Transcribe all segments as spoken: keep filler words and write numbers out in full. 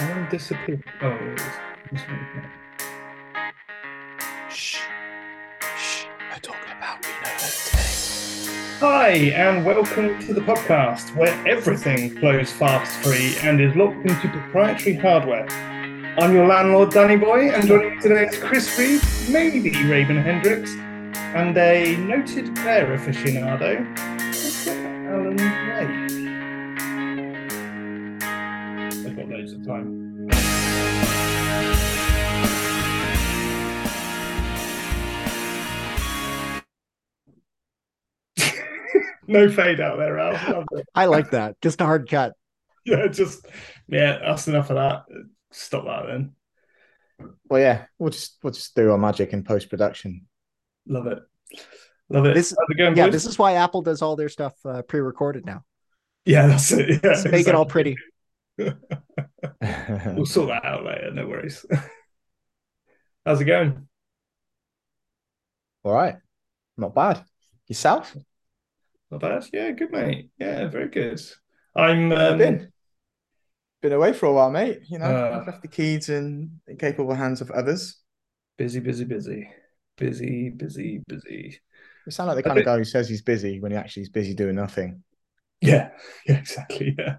Mine disappeared. Oh, it was. Shh. Shh. We're talking about you know today. Hi, and welcome to the podcast where everything flows fast, free, and is locked into proprietary hardware. I'm your landlord, Danny Boy, and joining me today is Crispy, maybe Raven Hendricks, and a noted bear aficionado, Alan Blake. Of time. No fade out there, Al. I like that. Just a hard cut. Yeah, just yeah. That's enough of that. Stop that then. Well, yeah, we'll just we'll just do our magic in post production. Love it, love it. This, it going, yeah, boys? This is why Apple does all their stuff uh, pre-recorded now. Yeah, that's it. Yeah, make exactly. It all pretty. We'll sort that out later, no worries. How's it going? All right, not bad. Yourself? Not bad. Yeah, good mate. Yeah, very good. I'm um... been been away for a while, mate. You know, uh, I've left the keys in the capable hands of others. Busy, busy, busy, busy, busy, busy. You sound like the kind of guy who says he's busy when he actually is busy doing nothing. Yeah. Yeah. Exactly. Yeah.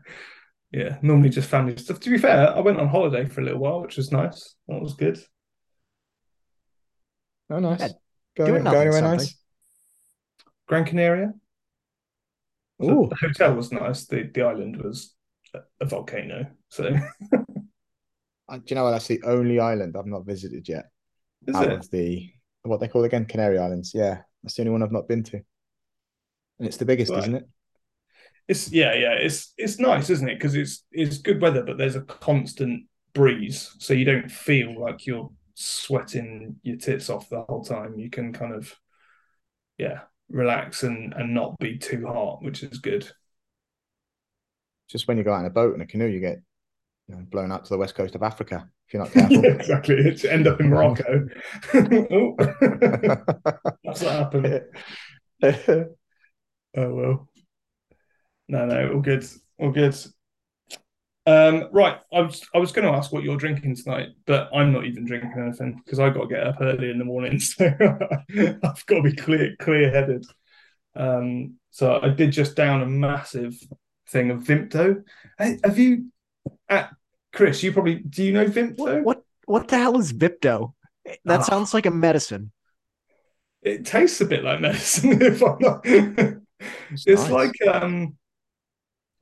Yeah, normally just family stuff. To be fair, I went on holiday for a little while, which was nice. That was good. Oh, nice. Yeah, going go anywhere something. Nice? Gran Canaria. So the hotel was nice. The, the island was a volcano. So, do you know what? That's the only island I've not visited yet. Is out it? Of the, what they call again, Canary Islands. Yeah, that's the only one I've not been to. And it's the biggest, right. Isn't it? It's yeah, yeah. It's it's nice, isn't it? Because it's it's good weather, but there's a constant breeze, so you don't feel like you're sweating your tits off the whole time. You can kind of yeah relax and and not be too hot, which is good. Just when you go out in a boat and a canoe, you get you know, blown out to the west coast of Africa if you're not careful. Yeah, exactly, it's end up in Morocco. Oh. That's what happened. Oh well. No, no, all good, all good. Um, right, I was I was going to ask what you're drinking tonight, but I'm not even drinking anything because I got to get up early in the morning, so I've got to be clear clear headed. Um, so I did just down a massive thing of Vimto. Hey, have you, uh, Chris? You probably do you know Vimto? What what the hell is Vimto? That ah. sounds like a medicine. It tastes a bit like medicine. If I'm not, it's, it's nice. like um.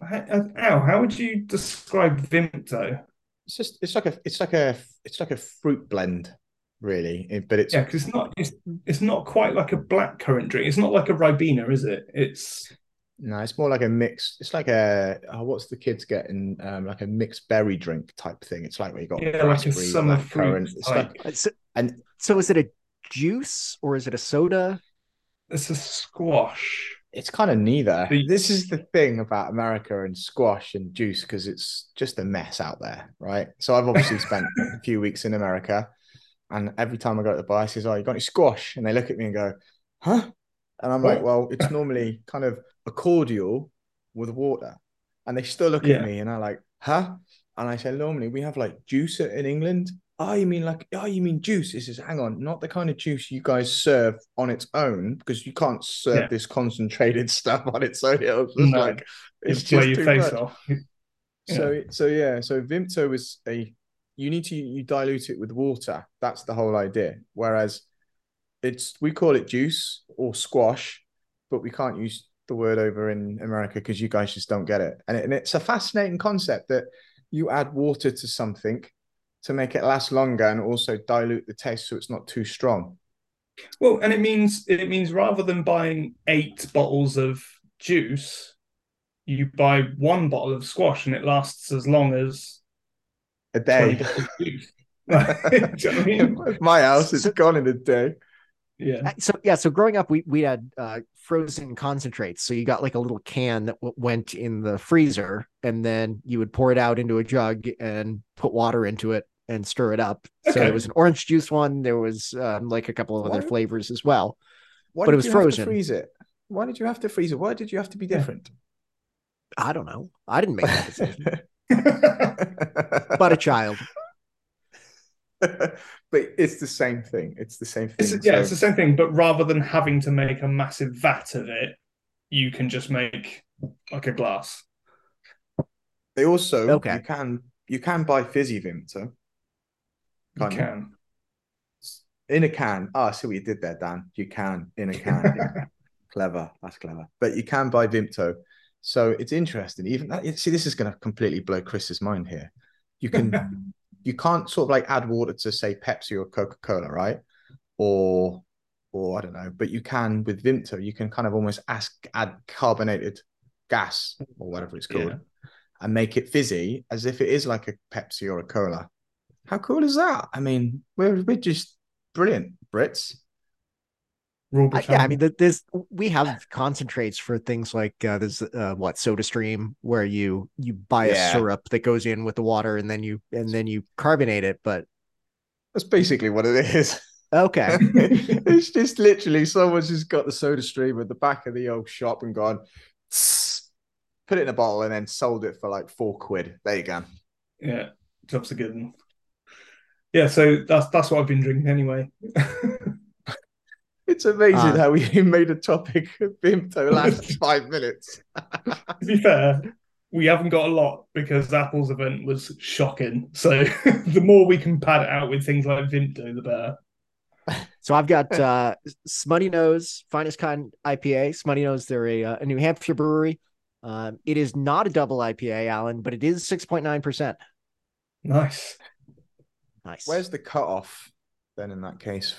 How how would you describe Vimto? It's just it's like a it's like a it's like a fruit blend, really. It, but it's yeah, because it's not it's, it's not quite like a blackcurrant drink. It's not like a Ribena, is it? It's no, it's more like a mix. It's like a oh, what's the kids getting um, like a mixed berry drink type thing. It's like where you got yeah, like a summer fruit. It's like, so, and so is it a juice or is it a soda? It's a squash. It's kind of neither. This is the thing about America and squash and juice because it's just a mess out there, right? So I've obviously spent a few weeks in America, and every time I go to the bar, I says, "Oh, you got any squash?" And they look at me and go, "Huh?" And I'm like, "Well, it's normally kind of a cordial with water," and they still look yeah. at me and I'm like, "Huh?" And I say, "Normally we have like juice in England." Oh, you mean like, oh, you mean juice? It says, hang on, not the kind of juice you guys serve on its own because you can't serve yeah. this concentrated stuff on its own. It was no. like, it's, it's just your too face much. Off. Yeah. So, so yeah, so Vimto is a, you need to, you dilute it with water. That's the whole idea. Whereas it's, we call it juice or squash, but we can't use the word over in America because you guys just don't get it. And, it. and it's a fascinating concept that you add water to something to make it last longer and also dilute the taste so it's not too strong. Well, and it means it means rather than buying eight bottles of juice, you buy one bottle of squash and it lasts as long as a day. Juice. Do you know what I mean? My house is so, gone in a day. Yeah. So yeah. So growing up, we we had uh, frozen concentrates. So you got like a little can that w- went in the freezer, and then you would pour it out into a jug and put water into it. and stir it up. Okay. So it was an orange juice one. There was um, like a couple of why other did, flavors as well. Why but did it was you frozen. Have to freeze it? Why did you have to freeze it? Why did you have to be different? I don't know. I didn't make that decision. But a child. But it's the same thing. It's the same thing. It's, yeah, so. It's the same thing. But rather than having to make a massive vat of it, you can just make like a glass. They also okay. you can you can buy fizzy Vimto. You of. Can in a can. Oh, I see what you did there, Dan. You can in a can. Yeah. Clever. That's clever. But you can buy Vimto. So it's interesting. Even that, see, this is going to completely blow Chris's mind here. You can, you can't sort of like add water to say Pepsi or Coca-Cola, right? Or, or I don't know. But you can with Vimto. You can kind of almost ask add carbonated gas or whatever it's called, yeah. and make it fizzy as if it is like a Pepsi or a cola. How cool is that? I mean, we're we're just brilliant Brits. I, yeah, I mean, there's we have concentrates for things like uh, there's uh, what SodaStream, where you you buy yeah. a syrup that goes in with the water, and then you and then you carbonate it. But that's basically what it is. Okay, it's just literally someone's just got the SodaStream at the back of the old shop and gone, put it in a bottle, and then sold it for like four quid. There you go. Yeah, job's a good one. Yeah, so that's that's what I've been drinking anyway. It's amazing uh, how we made a topic of Vimto last five minutes. To be fair, we haven't got a lot because Apple's event was shocking. So the more we can pad it out with things like Vimto, the better. So I've got uh, Smutty Nose, Finest Kind I P A. Smutty Nose, they're a, a New Hampshire brewery. Um, it is not a double I P A, Alan, but it is six point nine percent. Nice. Nice. Where's the cutoff then in that case?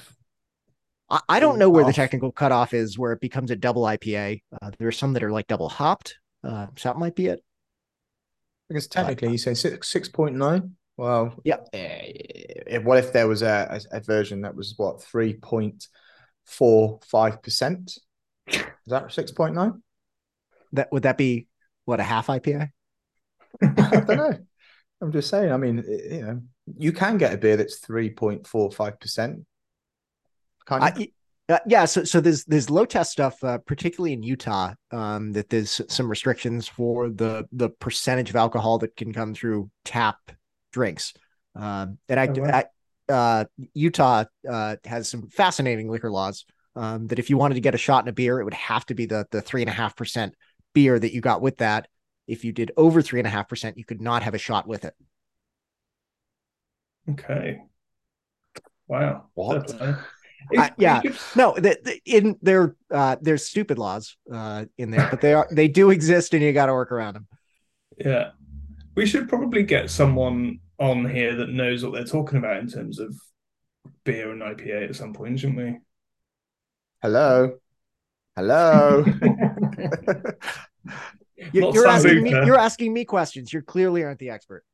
I don't know where the technical cutoff is, where it becomes a double I P A. Uh, there are some that are like double hopped, uh, so that might be it. Because technically, but, you say six six point nine. Well, yeah. Eh, what if there was a, a version that was what three point four five percent? Is that six point nine? That would that be what a half I P A? I don't know. I'm just saying. I mean, you know, you can get a beer that's three point four five percent. I, uh, yeah, so so there's there's low test stuff, uh, particularly in Utah, um, that there's some restrictions for the the percentage of alcohol that can come through tap drinks. Um, and I, oh, wow. I uh, Utah uh, has some fascinating liquor laws um, that if you wanted to get a shot in a beer, it would have to be the the three and a half percent beer that you got with that. If you did over three and a half percent, you could not have a shot with it. Okay. Wow. What? I, yeah, no, they, they, in their uh, there's stupid laws uh, in there, but they are they do exist, and you got to work around them. Yeah, we should probably get someone on here that knows what they're talking about in terms of beer and I P A at some point, shouldn't we? Hello, hello. you, you're asking me, you're asking me questions. You clearly aren't the expert.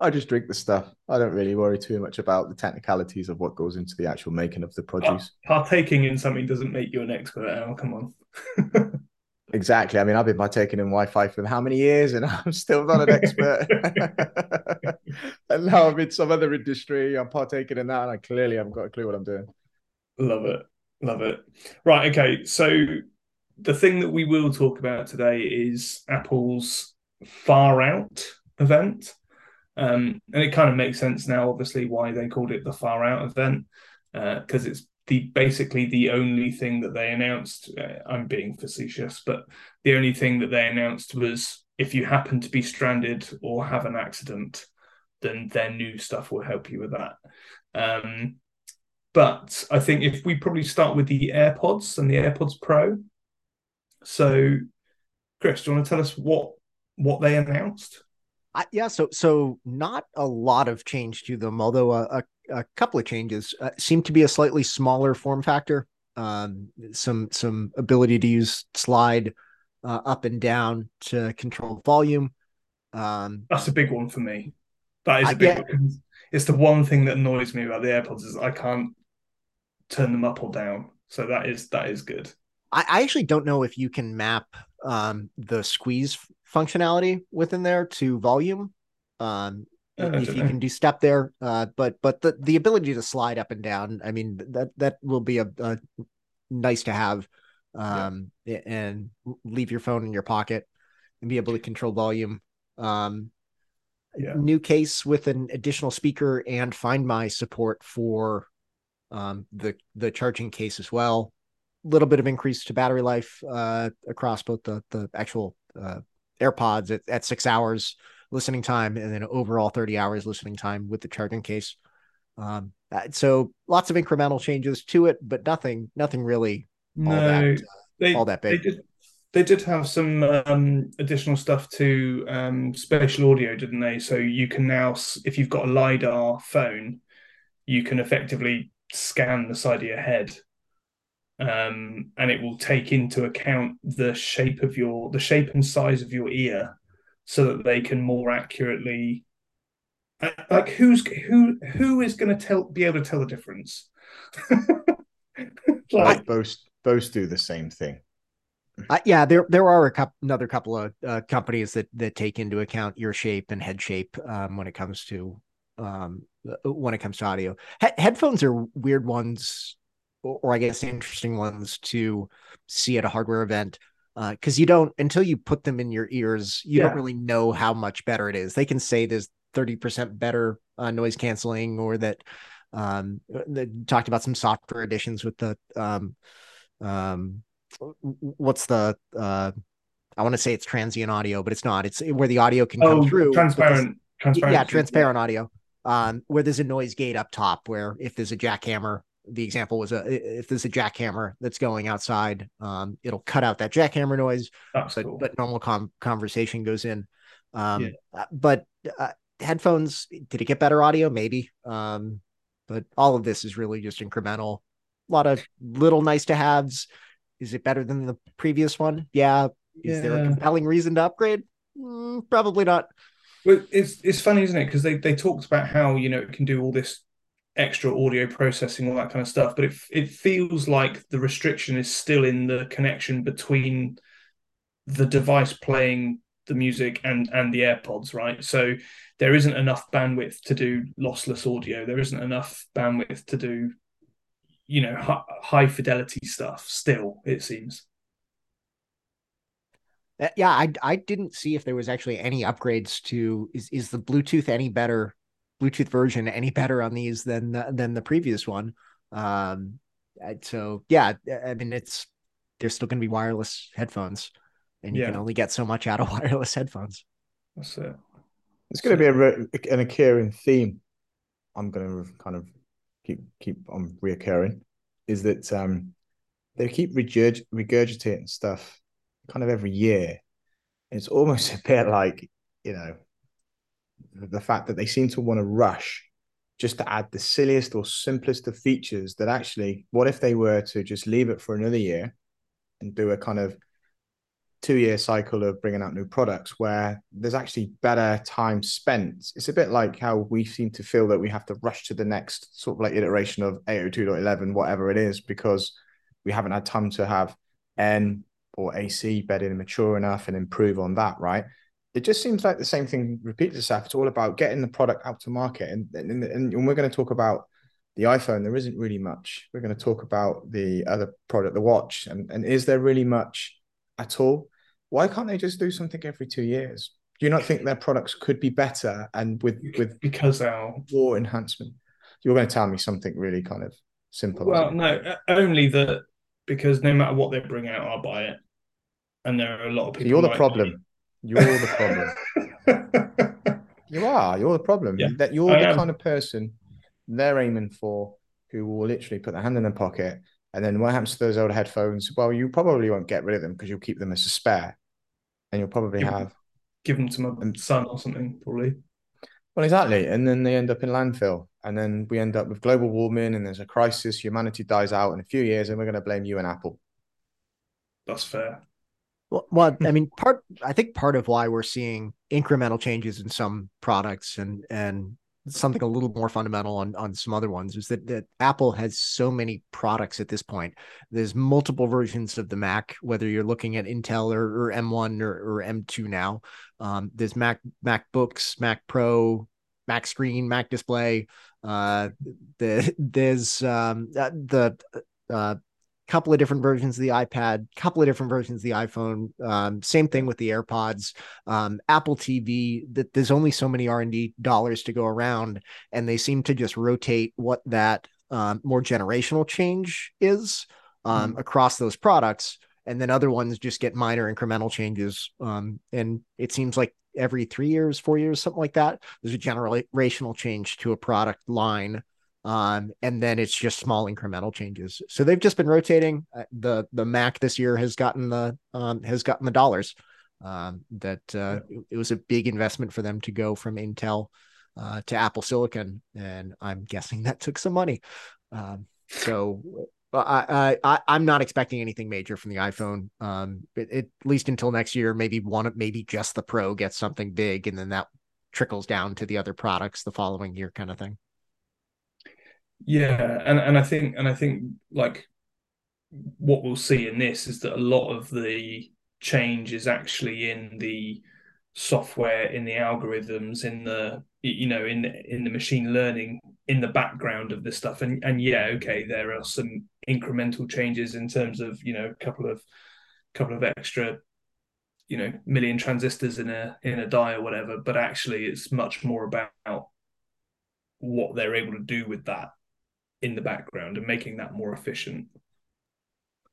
I just drink the stuff. I don't really worry too much about the technicalities of what goes into the actual making of the produce. Partaking in something doesn't make you an expert, Al. Come on. Exactly. I mean, I've been partaking in Wi-Fi for how many years, and I'm still not an expert. And now I'm in some other industry. I'm partaking in that, and I clearly haven't got a clue what I'm doing. Love it. Love it. Right. Okay. So the thing that we will talk about today is Apple's Far Out event, um, and it kind of makes sense now, obviously, why they called it the Far Out event, because uh, it's the basically the only thing that they announced. Uh, I'm being facetious, but the only thing that they announced was if you happen to be stranded or have an accident, then their new stuff will help you with that. Um, but I think if we probably start with the AirPods and the AirPods Pro. So, Chris, do you want to tell us what? what they announced? Uh, yeah, so so not a lot of change to them, although a, a, a couple of changes uh, seem to be a slightly smaller form factor, um, some some ability to use slide uh, up and down to control volume. Um, That's a big one for me. That is a big uh, yeah. one. It's the one thing that annoys me about the AirPods is I can't turn them up or down. So that is that is good. I, I actually don't know if you can map um, the squeeze functionality within there to volume. Um, if you can do step there. Uh, but but the, the ability to slide up and down, I mean, that that will be a, a nice to have, um, yeah. and leave your phone in your pocket and be able to control volume. Um, yeah. New case with an additional speaker and Find My support for um, the, the charging case as well. A little bit of increase to battery life uh, across both the, the actual uh, AirPods at, at six hours listening time, and then overall thirty hours listening time with the charging case. Um, so lots of incremental changes to it, but nothing, nothing really all, no, that, uh, they, all that big. They did, they did have some um, additional stuff to um, spatial audio, didn't they? So you can now, if you've got a LiDAR phone, you can effectively scan the side of your head. Um, and it will take into account the shape of your, the shape and size of your ear, so that they can more accurately, like who's who who is going to tell be able to tell the difference? Like, both both do the same thing. Uh, yeah, there there are a couple, another couple of uh, companies that that take into account ear shape and head shape um, when it comes to um, when it comes to audio. He- headphones are weird ones. Or I guess interesting ones to see at a hardware event, because uh, you don't, until you put them in your ears, you yeah. don't really know how much better it is. They can say there's thirty percent better uh, noise canceling, or that um, they talked about some software additions with the um, um, what's the uh, I want to say it's transient audio, but it's not. It's where the audio can oh, come through transparent, transparent, yeah, transparent audio. Um, where there's a noise gate up top, where if there's a jackhammer. The example was a, if there's a jackhammer that's going outside, um, it'll cut out that jackhammer noise, but, cool. but normal com- conversation goes in. Um, yeah. But uh, headphones, did it get better audio? Maybe. Um, but all of this is really just incremental. A lot of little nice to haves. Is it better than the previous one? Yeah. Is yeah. there a compelling reason to upgrade? Mm, probably not. Well, it's it's funny, isn't it? Because they, they talked about how, you know, it can do all this extra audio processing, all that kind of stuff, but it it feels like the restriction is still in the connection between the device playing the music and and the AirPods, right? So there isn't enough bandwidth to do lossless audio. There isn't enough bandwidth to do, you know, hi- high fidelity stuff still, it seems. Yeah, I I didn't see if there was actually any upgrades to, is is the Bluetooth any better? Bluetooth version any better on these than than the previous one? Um, so yeah, I mean, it's they're still going to be wireless headphones, and you yeah. can only get so much out of wireless headphones. That's it. It's going to be a, an recurring theme. I'm going to kind of keep keep on reoccurring. Is that um, they keep regurg- regurgitating stuff kind of every year. It's almost a bit like, you know, the fact that they seem to want to rush just to add the silliest or simplest of features, that actually, what if they were to just leave it for another year and do a kind of two-year cycle of bringing out new products where there's actually better time spent? It's a bit like how we seem to feel that we have to rush to the next sort of like iteration of eight oh two dot eleven, whatever it is, because we haven't had time to have N or A C bedded and mature enough and improve on that, right? It just seems like the same thing repeats itself. It's all about getting the product out to market. And, and, and when we're going to talk about the iPhone, there isn't really much. We're going to talk about the other product, the watch. And, and is there really much at all? Why can't they just do something every two years? Do you not think their products could be better and with, with because more enhancement? You're going to tell me something really kind of simple. Well, no, only that, because no matter what they bring out, I'll buy it. And there are a lot of people. So you're the problem. Be- You're the problem. You are. You're the problem. Yeah, that you're I the am. kind of person they're aiming for, who will literally put their hand in their pocket, and then what happens to those old headphones? Well, you probably won't get rid of them because you'll keep them as a spare, and you'll probably give, have give them to my son or something, probably. Well, exactly, and then they end up in landfill, and then we end up with global warming, and there's a crisis. Humanity dies out in a few years, and we're going to blame you and Apple. That's fair. Well, I mean, part I think part of why we're seeing incremental changes in some products and and something a little more fundamental on, on some other ones is that, that Apple has so many products at this point. There's multiple versions of the Mac, whether you're looking at Intel or, or M one or, or M two now. Um, there's Mac MacBooks, Mac Pro, Mac screen, Mac display. Uh, the, there's um, the uh, couple of different versions of the iPad, couple of different versions of the iPhone. Um, same thing with the AirPods, um, Apple T V. That there's only so many R and D dollars to go around, and they seem to just rotate what that um, more generational change is um, mm-hmm. across those products. And then other ones just get minor incremental changes. Um, and it seems like every three years, four years, something like that, there's a generational change to a product line. Um, and then it's just small incremental changes. So they've just been rotating. The the Mac this year has gotten the um, has gotten the dollars um, that uh, yeah. it, it was a big investment for them to go from Intel uh, to Apple Silicon. And I'm guessing that took some money. Um, so I, I, I'm not expecting anything major from the iPhone, um, it, it, at least until next year. Maybe one, maybe just the Pro gets something big, and then that trickles down to the other products the following year, kind of thing. Yeah, and and I think and I think like what we'll see in this is that a lot of the change is actually in the software, in the algorithms, in the you know in in the machine learning in the background of this stuff. And and yeah, okay, there are some incremental changes in terms of you know a couple of couple of extra you know million transistors in a in a die or whatever, but actually it's much more about what they're able to do with that in the background and making that more efficient.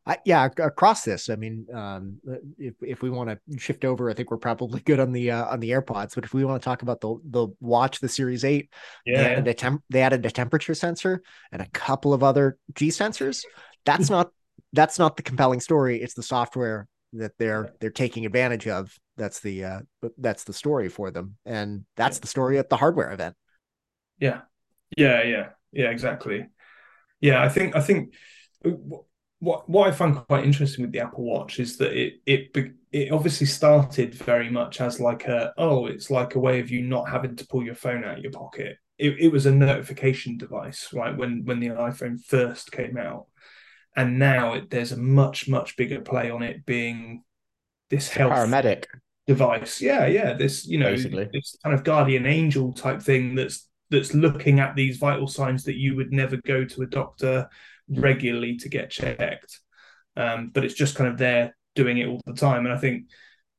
I, yeah, across this, I mean, um, if if we want to shift over, I think we're probably good on the uh, on the AirPods. But if we want to talk about the the watch, the Series eight, yeah, they added a, temp- they added a temperature sensor and a couple of other G sensors. That's not that's not the compelling story. It's the software that they're they're taking advantage of. That's the uh, that's the story for them, and that's the story at the hardware event. Yeah, yeah, yeah, yeah, exactly. Yeah, I think I think. What what I find quite interesting with the Apple Watch is that it it it obviously started very much as like a oh it's like a way of you not having to pull your phone out of your pocket. It it was a notification device, right? When when the iPhone first came out, and now it, there's a much much bigger play on it being this health paramedic device. Yeah, yeah. This you know basically this kind of guardian angel type thing that's that's looking at these vital signs that you would never go to a doctor regularly to get checked, um, but it's just kind of there doing it all the time. And I think,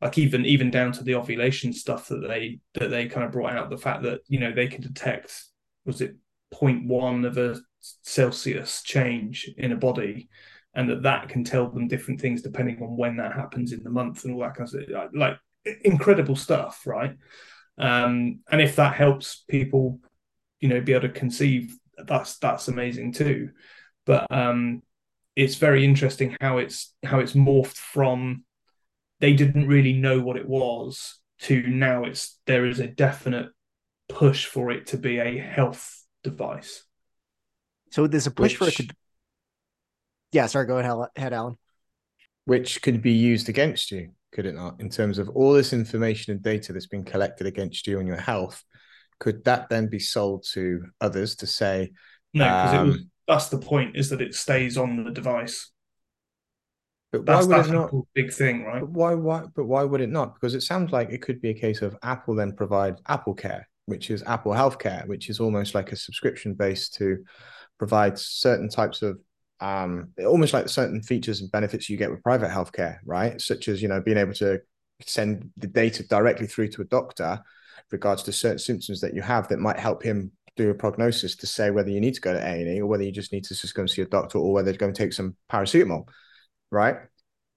like even even down to the ovulation stuff that they that they kind of brought out, the fact that you know they can detect was it zero point one of a Celsius change in a body, and that that can tell them different things depending on when that happens in the month and all that kind of stuff. Like incredible stuff, right? Um, and if that helps people, you know, be able to conceive, that's that's amazing too. But um, it's very interesting how it's how it's morphed from they didn't really know what it was to now it's there is a definite push for it to be a health device. So there's a push which, for it to. Yeah, sorry, go ahead, Alan. Which could be used against you, could it not? In terms of all this information and data that's been collected against you and your health, could that then be sold to others to say? No, because um, it was. That's the point, is that it stays on the device. But that's why would that's it not, a big thing, right? But why, why, but why would it not? Because it sounds like it could be a case of Apple then provide Apple Care, which is Apple Healthcare, which is almost like a subscription base to provide certain types of, um, almost like certain features and benefits you get with private healthcare, right? Such as, you know, being able to send the data directly through to a doctor with regards to certain symptoms that you have that might help him do a prognosis to say whether you need to go to A and E or whether you just need to just go and see a doctor or whether to go and take some paracetamol, right?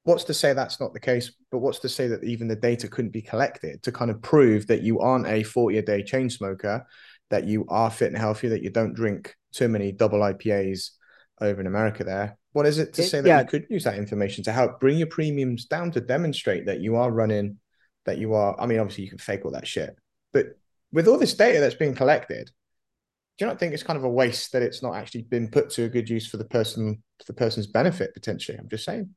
What's to say that's not the case, but what's to say that even the data couldn't be collected to kind of prove that you aren't a forty-a-day chain smoker, that you are fit and healthy, that you don't drink too many double I P As over in America there. What is it to it, say that yeah. you could use that information to help bring your premiums down to demonstrate that you are running, that you are, I mean, obviously you can fake all that shit, but with all this data that's being collected, do you not think it's kind of a waste that it's not actually been put to a good use for the person, for the person's benefit potentially? I'm just saying.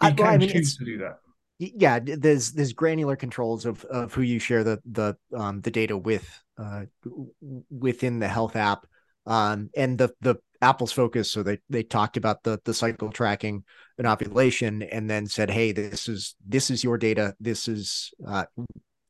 You I, can I mean, choose to do that. Yeah, there's there's granular controls of of who you share the the um, the data with uh, within the health app, um, and the the Apple's focus. So they they talked about the the cycle tracking and ovulation, and then said, hey, this is this is your data. This is. Uh,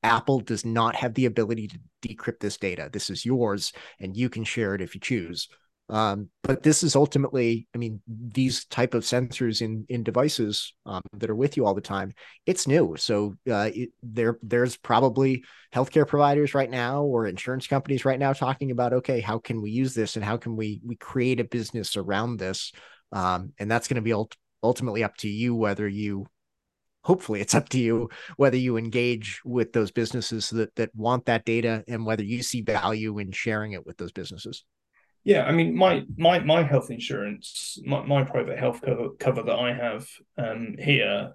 Apple does not have the ability to decrypt this data. This is yours, and you can share it if you choose. Um, but this is ultimately, I mean, these type of sensors in in devices um, that are with you all the time, it's new. So uh, it, there there's probably healthcare providers right now or insurance companies right now talking about, okay, how can we use this and how can we we create a business around this? Um, and that's going to be ult- ultimately up to you whether you. Hopefully it's up to you whether you engage with those businesses that that want that data and whether you see value in sharing it with those businesses. Yeah, I mean, my my my health insurance, my, my private health cover, cover that I have um, here,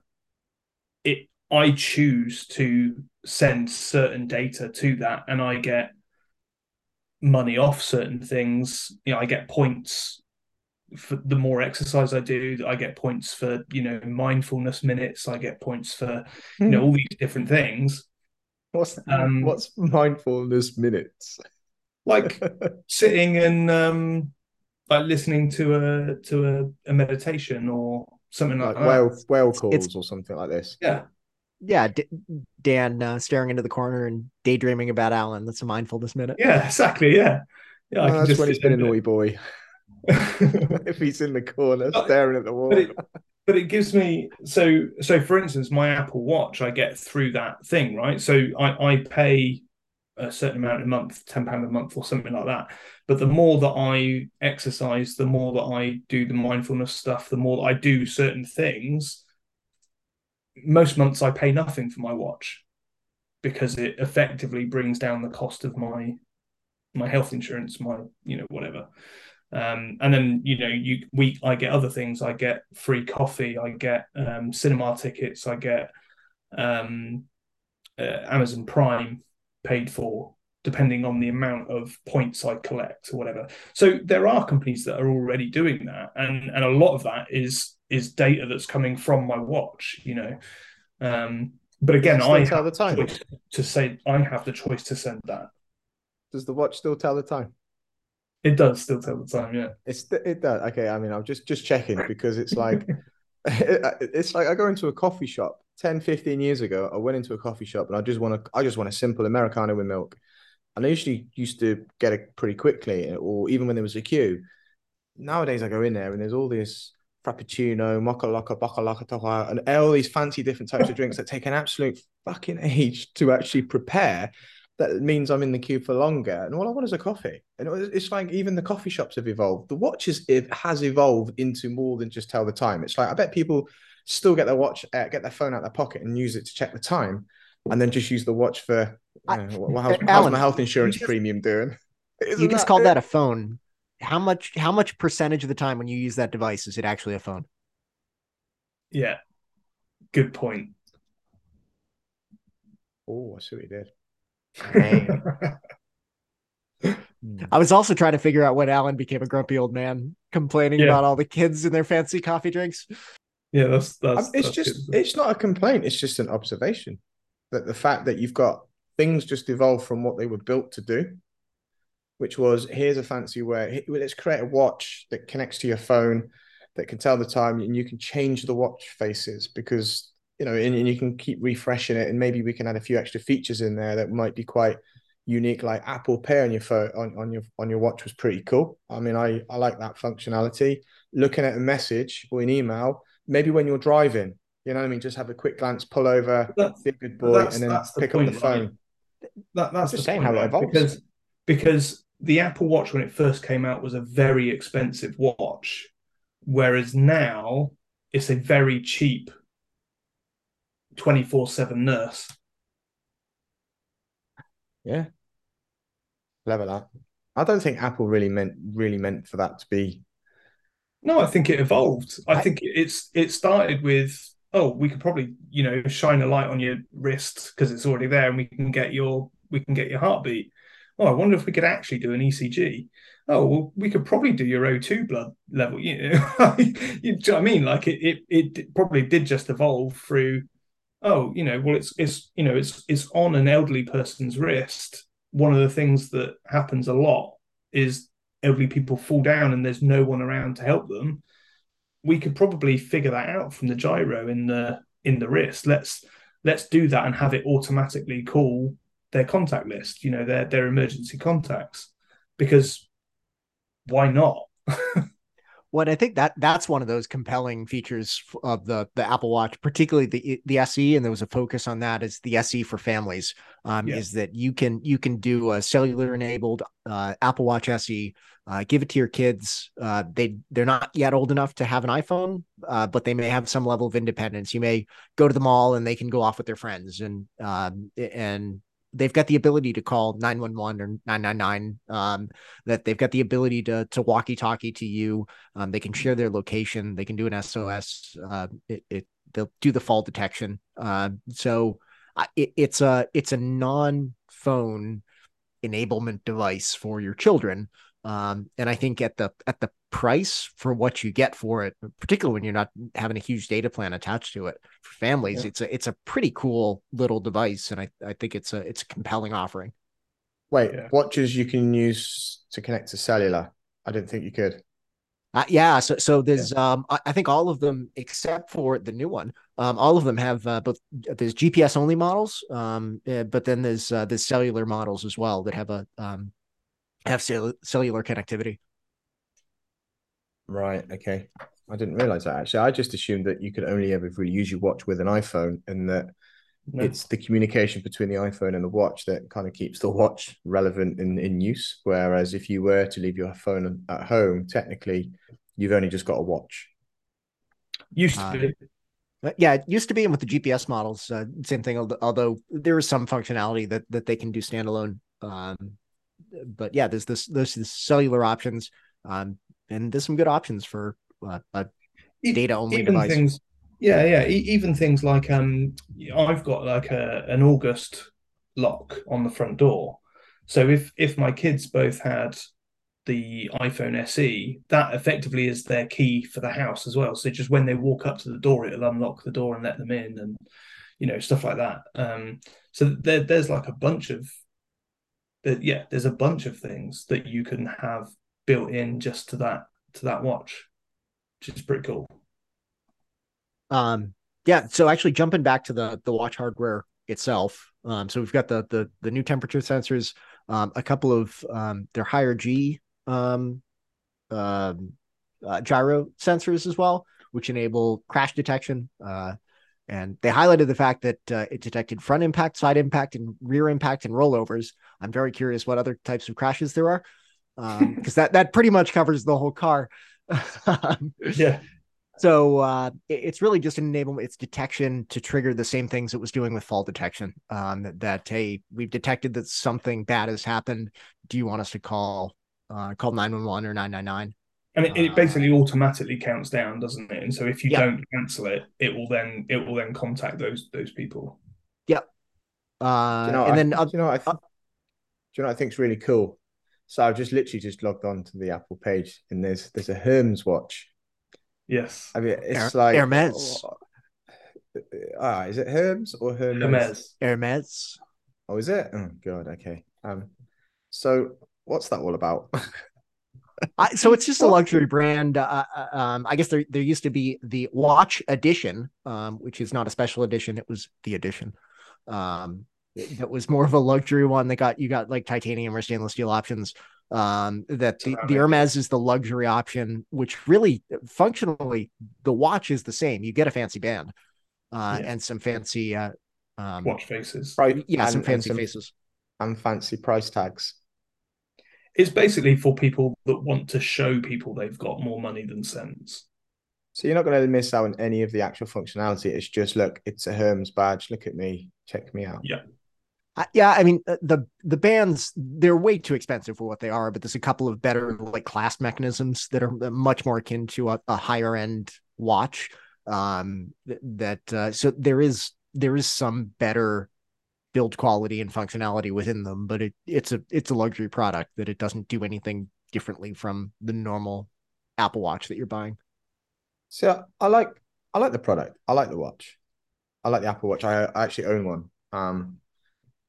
it I choose to send certain data to that and I get money off certain things. You know, I get points for the more exercise I do, I get points for, you know, mindfulness minutes. I get points for, you know, all these different things. What's um, what's mindfulness minutes? Like sitting and um, like listening to a to a, a meditation or something like, like that. Whale, whale calls it's, or something like this. Yeah, yeah. D- Dan uh, staring into the corner and daydreaming about Alan. That's a mindfulness minute. Yeah, exactly. Yeah, yeah. No, that's when he's been a naughty boy. If he's in the corner staring at the wall. But it, but it gives me so so for instance, my Apple Watch, I get through that thing, right? So I, I pay a certain amount a month, ten pounds a month or something like that. But the more that I exercise, the more that I do the mindfulness stuff, the more that I do certain things, most months I pay nothing for my watch because it effectively brings down the cost of my my health insurance, my, you know, whatever. Um, and then, you know, you we I get other things. I get free coffee. I get um, cinema tickets. I get um, uh, Amazon Prime paid for, depending on the amount of points I collect or whatever. So there are companies that are already doing that, and and a lot of that is is data that's coming from my watch. You know, um, but again, I have the time to say I have the choice to send that. Does the watch still tell the time? It does still tell the time, yeah. It's it does. Okay, I mean, I'm just just checking because it's like it, it's like I go into a coffee shop ten, fifteen years ago. I went into a coffee shop and I just want to I just want a simple Americano with milk. And I usually used to get it pretty quickly, or even when there was a queue. Nowadays, I go in there and there's all this frappuccino, mocha loca, baka loca toha, and all these fancy different types of drinks that take an absolute fucking age to actually prepare. That means I'm in the queue for longer. And all I want is a coffee. And it's like even the coffee shops have evolved. The watches it has evolved into more than just tell the time. It's like I bet people still get their watch, uh, get their phone out of their pocket and use it to check the time and then just use the watch for, you know, I, well, how's, Alan, how's my health insurance just, premium doing? Isn't you just that, called it? That a phone. How much, how much percentage of the time when you use that device is it actually a phone? Yeah. Good point. Oh, I see what you did. I was also trying to figure out when Alan became a grumpy old man complaining yeah. about all the kids and their fancy coffee drinks. Yeah, that's that's. It's that's just good. It's not a complaint. It's just an observation that the fact that you've got things just evolve from what they were built to do, which was here's a fancy way. Let's create a watch that connects to your phone that can tell the time, and you can change the watch faces because. You know, and, and you can keep refreshing it, and maybe we can add a few extra features in there that might be quite unique, like Apple Pay on your phone, on, on your on your watch was pretty cool. I mean, I, I like that functionality. Looking at a message or an email, maybe when you're driving, you know what I mean? Just have a quick glance, pull over, be a good boy, and then pick up the phone. That, that's the same how it evolves. Because, because the Apple Watch, when it first came out, was a very expensive watch, whereas now it's a very cheap twenty-four seven nurse. Yeah. Clever that. I don't think Apple really meant really meant for that to be. No, I think it evolved. I, I think it's it started with, oh, we could probably, you know, shine a light on your wrist because it's already there and we can get your we can get your heartbeat. Oh, I wonder if we could actually do an E C G. Oh, well, we could probably do your O two blood level, you know. You know what I mean? Like it, it it probably did just evolve through oh, you know, well, it's, it's you know, it's it's on an elderly person's wrist. One of the things that happens a lot is elderly people fall down and there's no one around to help them. We could probably figure that out from the gyro in the in the wrist. Let's let's do that and have it automatically call their contact list, you know, their their emergency contacts, because why not? Well, I think that that's one of those compelling features of the the Apple Watch, particularly the the S E, and there was a focus on that, is the S E for families, um, yeah. is that you can you can do a cellular enabled uh, Apple Watch S E, uh, give it to your kids. Uh, they they're not yet old enough to have an iPhone, uh, but they may have some level of independence. You may go to the mall and they can go off with their friends, and um, and. They've got the ability to call nine one one or nine nine nine, um, that they've got the ability to to walkie-talkie to you. Um, they can share their location. They can do an S O S. Uh, it, it they'll do the fall detection. Uh, so it, it's a it's a non-phone enablement device for your children. Um, and I think at the at the price for what you get for it, particularly when you're not having a huge data plan attached to it for families, yeah. it's a it's a pretty cool little device, and I, I think it's a it's a compelling offering. Wait, yeah. Watches you can use to connect to cellular? I didn't think you could. Uh, yeah, so so there's yeah. um I, I think all of them except for the new one, um all of them have uh, both. There's G P S only models, um, uh, but then there's uh, there's cellular models as well that have a um. have cell- cellular connectivity. Right. Okay. I didn't realize that actually. I just assumed that you could only ever really use your watch with an iPhone, and that no. it's the communication between the iPhone and the watch that kind of keeps the watch relevant and in use. Whereas if you were to leave your phone at home, technically you've only just got a watch. Used to be. Uh, Yeah, it used to be, and with the G P S models, uh, same thing, although there is some functionality that, that they can do standalone. Um, But yeah, there's this there's this cellular options, um, and there's some good options for uh, a data only device. Things, yeah, yeah. E- even things like um, I've got like a an August lock on the front door, so if if my kids both had the iPhone S E, that effectively is their key for the house as well. So just when they walk up to the door, it'll unlock the door and let them in, and you know, stuff like that. Um, so there, there's like a bunch of. That, yeah, there's a bunch of things that you can have built in just to that to that watch, which is pretty cool. Um, yeah. So actually, jumping back to the the watch hardware itself, um, so we've got the the the new temperature sensors, um, a couple of um, their higher G um, uh, uh, gyro sensors as well, which enable crash detection. Uh, And they highlighted the fact that uh, it detected front impact, side impact, and rear impact and rollovers. I'm very curious what other types of crashes there are, because um, that that pretty much covers the whole car. yeah. So uh, it, it's really just an enablement. It's detection to trigger the same things it was doing with fall detection. Um, that, that hey, we've detected that something bad has happened. Do you want us to call uh, call nine one one or nine nine nine? And it, it basically automatically counts down, doesn't it? And so if you yep. don't cancel it, it will then it will then contact those those people. Yep. Uh, do you know and I, then uh, do you know what I th- uh, do you know what I think is really cool? So I've just literally just logged on to the Apple page, and there's there's a Hermes watch. Yes. I mean, it's Her- like Hermes. Oh, uh, is it Hermes or Hermes? Hermes. Hermes. Oh, is it? Oh God. Okay. Um. So what's that all about? I, so it's just a luxury brand. Uh, um, I guess there there used to be the Watch Edition, um, which is not a special edition. It was the edition um, that was more of a luxury one. That got you got like titanium or stainless steel options. Um, that the, the Hermes is the luxury option, which really functionally the watch is the same. You get a fancy band uh, yeah. and some fancy uh, um, watch faces, right? Yeah, and, some fancy some, faces and fancy price tags. It's basically for people that want to show people they've got more money than cents. So you're not going to miss out on any of the actual functionality. It's just, look, it's a Hermes badge. Look at me. Check me out. Yeah. Uh, yeah. I mean, the, the bands, they're way too expensive for what they are, but there's a couple of better like class mechanisms that are much more akin to a, a higher end watch. Um, that, uh, so there is, there is some better build quality and functionality within them, but it it's a it's a luxury product that it doesn't do anything differently from the normal Apple Watch that you're buying. So I like I like the product. I like the watch. I like the Apple Watch. I, I actually own one. Um,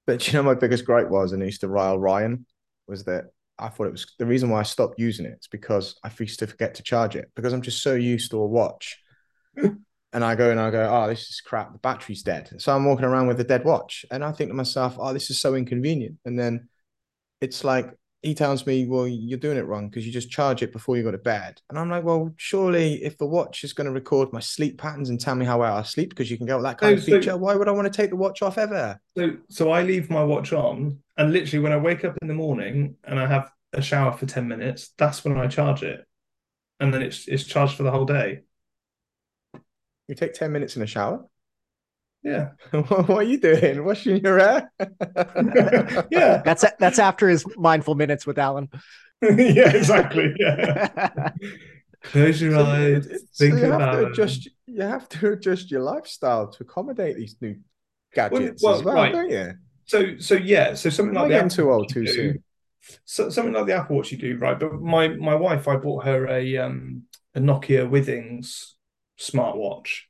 but you know, my biggest gripe was, and it used to rile Ryan, was that I thought it was the reason why I stopped using it. It's because I used to forget to charge it because I'm just so used to a watch And I go and I go, oh, this is crap. The battery's dead. So I'm walking around with a dead watch. And I think to myself, oh, this is so inconvenient. And then it's like, he tells me, well, you're doing it wrong because you just charge it before you go to bed. And I'm like, well, surely if the watch is going to record my sleep patterns and tell me how well I sleep, because you can go with that kind no, of feature, so, why would I want to take the watch off ever? So, so I leave my watch on, and literally when I wake up in the morning and I have a shower for ten minutes, that's when I charge it. And then it's it's charged for the whole day. You take ten minutes in a shower? Yeah. What are you doing? Washing your hair? Yeah. That's a, that's after his mindful minutes with Alan. Yeah, exactly. Yeah. Close your so, eyes. Think so you about have to adjust. It. You have to adjust your lifestyle to accommodate these new gadgets well, well, as well, right. don't you? So, so yeah. So something I'm like getting too old too soon. So something like the Apple Watch you do, right? But my my wife, I bought her a um a Nokia Withings smartwatch.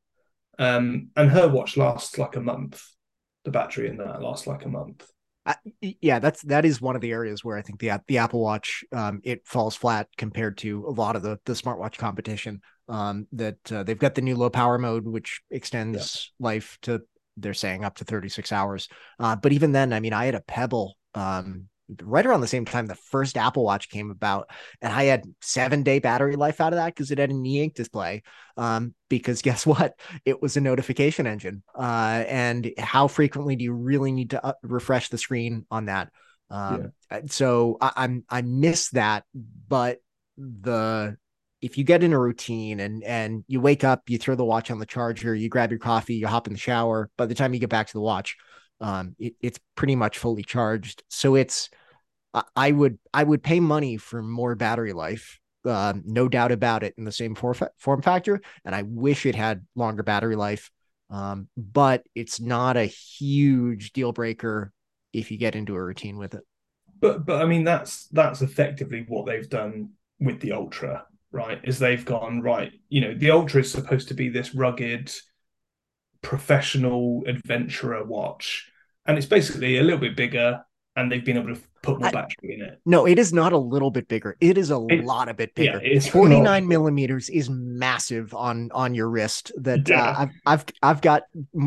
Um, and her watch lasts like a month. The battery in that lasts like a month. Uh, yeah, that's that is one of the areas where I think the the Apple Watch um, it falls flat compared to a lot of the the smartwatch competition. Um, that uh, they've got the new low power mode, which extends yeah. life to, they're saying, up to thirty-six hours. Uh, but even then, I mean, I had a Pebble um, right around the same time the first Apple Watch came about, and I had seven day battery life out of that because it had an e-ink display. Um, because guess what? It was a notification engine. Uh, and how frequently do you really need to up- refresh the screen on that? Um, yeah. So I, I'm, I miss that, but the, if you get in a routine and, and you wake up, you throw the watch on the charger, you grab your coffee, you hop in the shower, by the time you get back to the watch, um, it, it's pretty much fully charged. So it's, I would I would pay money for more battery life, uh, no doubt about it, in the same form, form factor. And I wish it had longer battery life, um, but it's not a huge deal breaker if you get into a routine with it. But but I mean, that's that's effectively what they've done with the Ultra, right? Is they've gone, right, you know, the Ultra is supposed to be this rugged, professional adventurer watch. And it's basically a little bit bigger, and they've been able to put more battery I, in it. No, it is not a little bit bigger. It is a it, lot of bit bigger. Yeah, forty-nine millimeters is massive on, on your wrist. That yeah. uh, I've I've I've got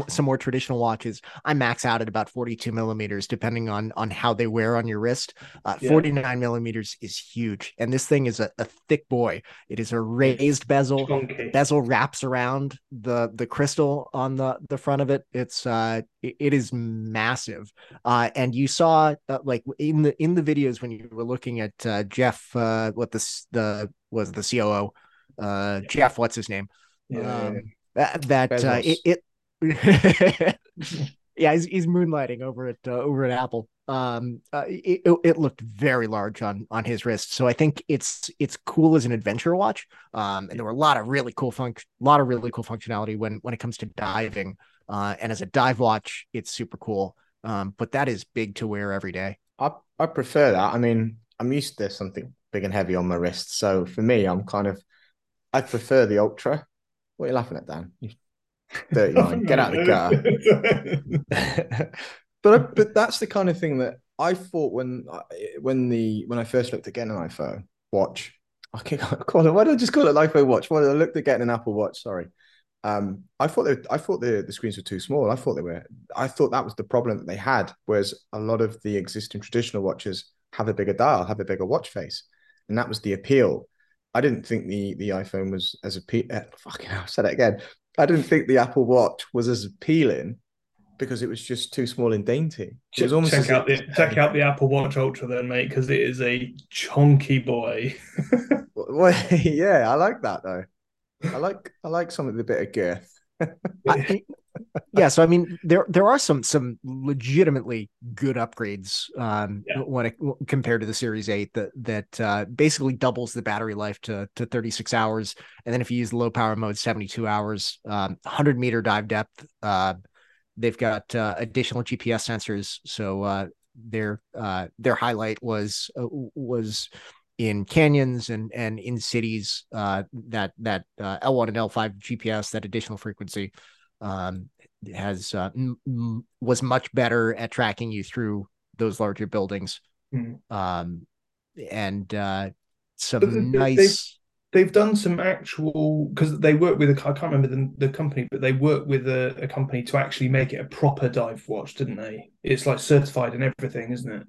some more traditional watches. I max out at about forty-two millimeters, depending on on how they wear on your wrist. Uh, yeah. forty-nine millimeters is huge, and this thing is a, a thick boy. It is a raised bezel. Chunky. Bezel wraps around the the crystal on the the front of it. It's uh it, it is massive. Uh, and you saw uh, like in the in the videos when you were looking at uh, Jeff, uh, what this the was the C O O, uh, yeah. Jeff, what's his name? Yeah. Um, that that uh, it, it yeah, he's, he's moonlighting over at uh, over at Apple. Um, uh, it, it looked very large on on his wrist, so I think it's it's cool as an adventure watch. Um, and there were a lot of really cool func- lot of really cool functionality when when it comes to diving. Uh, and as a dive watch, it's super cool. Um, but that is big to wear every day. I, I prefer that. I mean, I'm used to something big and heavy on my wrist. So for me, I'm kind of, I prefer the Ultra. What are you laughing at, Dan? You dirty line. Get out of the car. but but that's the kind of thing that I thought when when the when I first looked at getting an iPhone watch. I can't call it. Why did I just call it an iPhone watch? Why did I look at getting an Apple Watch? Sorry. Um, I thought they, I thought the, the screens were too small. I thought they were. I thought that was the problem that they had. Whereas a lot of the existing traditional watches have a bigger dial, have a bigger watch face, and that was the appeal. I didn't think the the iPhone was as appealing. Uh, fucking, I said it again. I didn't think the Apple Watch was as appealing because it was just too small and dainty. It was almost check out the check out the Apple Watch Ultra then, mate, because it is a chunky boy. Well, yeah, I like that though. I like I like some of the bit of girth. I, yeah, so I mean, there there are some some legitimately good upgrades um, yeah. when it, compared to the Series eight that that uh, basically doubles the battery life to to thirty-six hours, and then if you use low power mode, seventy-two hours, um, one hundred meter dive depth. Uh, they've got uh, additional G P S sensors, so uh, their uh, their highlight was uh, was. in canyons and, and in cities, uh, that, that uh, L one and L five G P S, that additional frequency um, has uh, m- was much better at tracking you through those larger buildings. Mm. Um, and uh, some they've, nice... they've done some actual, because they work with a, I can't remember the, the company, but they work with a, a company to actually make it a proper dive watch, didn't they? It's like certified and everything, isn't it?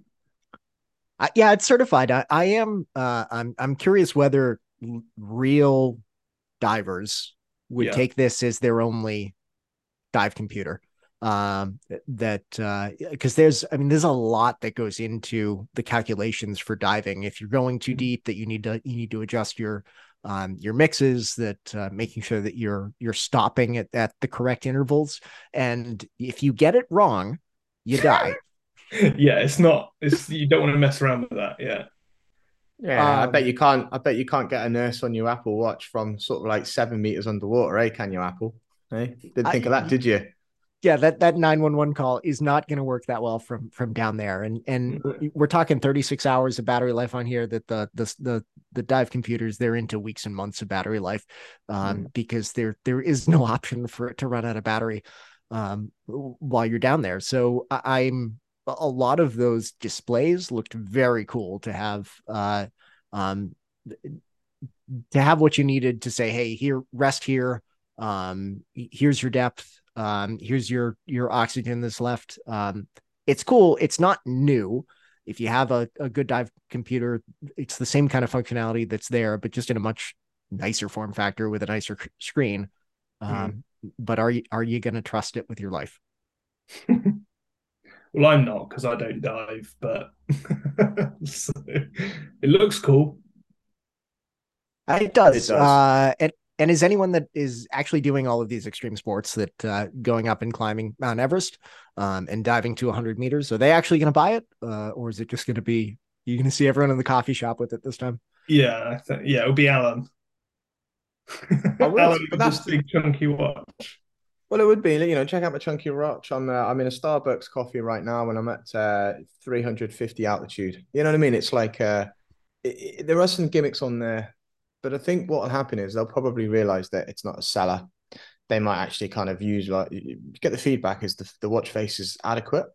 Uh, yeah, it's certified. I, I am. Uh, I'm. I'm curious whether real divers would yeah. take this as their only dive computer. Um, that because uh, there's, I mean, there's a lot that goes into the calculations for diving. If you're going too deep, that you need to you need to adjust your um, your mixes, that uh, making sure that you're you're stopping at, at the correct intervals. And if you get it wrong, you die. Yeah, it's not. It's you don't want to mess around with that. Yeah, yeah. Um, I bet you can't. I bet you can't get a nurse on your Apple Watch from sort of like seven meters underwater, eh? Can you, Apple? Eh? Didn't think I, of that, did you? Yeah, that that nine one one call is not going to work that well from from down there, and and mm-hmm. we're talking thirty-six hours of battery life on here. That the the the, the dive computers, they're into weeks and months of battery life, um, mm-hmm. because there there is no option for it to run out of battery um, while you're down there. So I, I'm. A lot of those displays looked very cool to have, uh, um, to have what you needed to say, hey, here, rest here. Um, here's your depth. Um, here's your, your oxygen that's left. Um, it's cool. It's not new. If you have a, a good dive computer, it's the same kind of functionality that's there, but just in a much nicer form factor with a nicer screen. Um, mm-hmm. But are you, are you going to trust it with your life? Well, I'm not, because I don't dive, but so, it looks cool. It does. It does. Uh, and, and is anyone that is actually doing all of these extreme sports that uh, going up and climbing Mount Everest um, and diving to one hundred meters, are they actually going to buy it? Uh, or is it just going to be, you're going to see everyone in the coffee shop with it this time? Yeah, I think, yeah, it'll be Alan. Will, Alan with this big chunky watch. Well, it would be, you know, check out my chunky watch. I'm, uh, I'm in a Starbucks coffee right now and I'm at uh, three hundred fifty altitude. You know what I mean? It's like uh, it, it, there are some gimmicks on there, but I think what will happen is they'll probably realize that it's not a seller. They might actually kind of use, like, get the feedback is the, the watch face is adequate,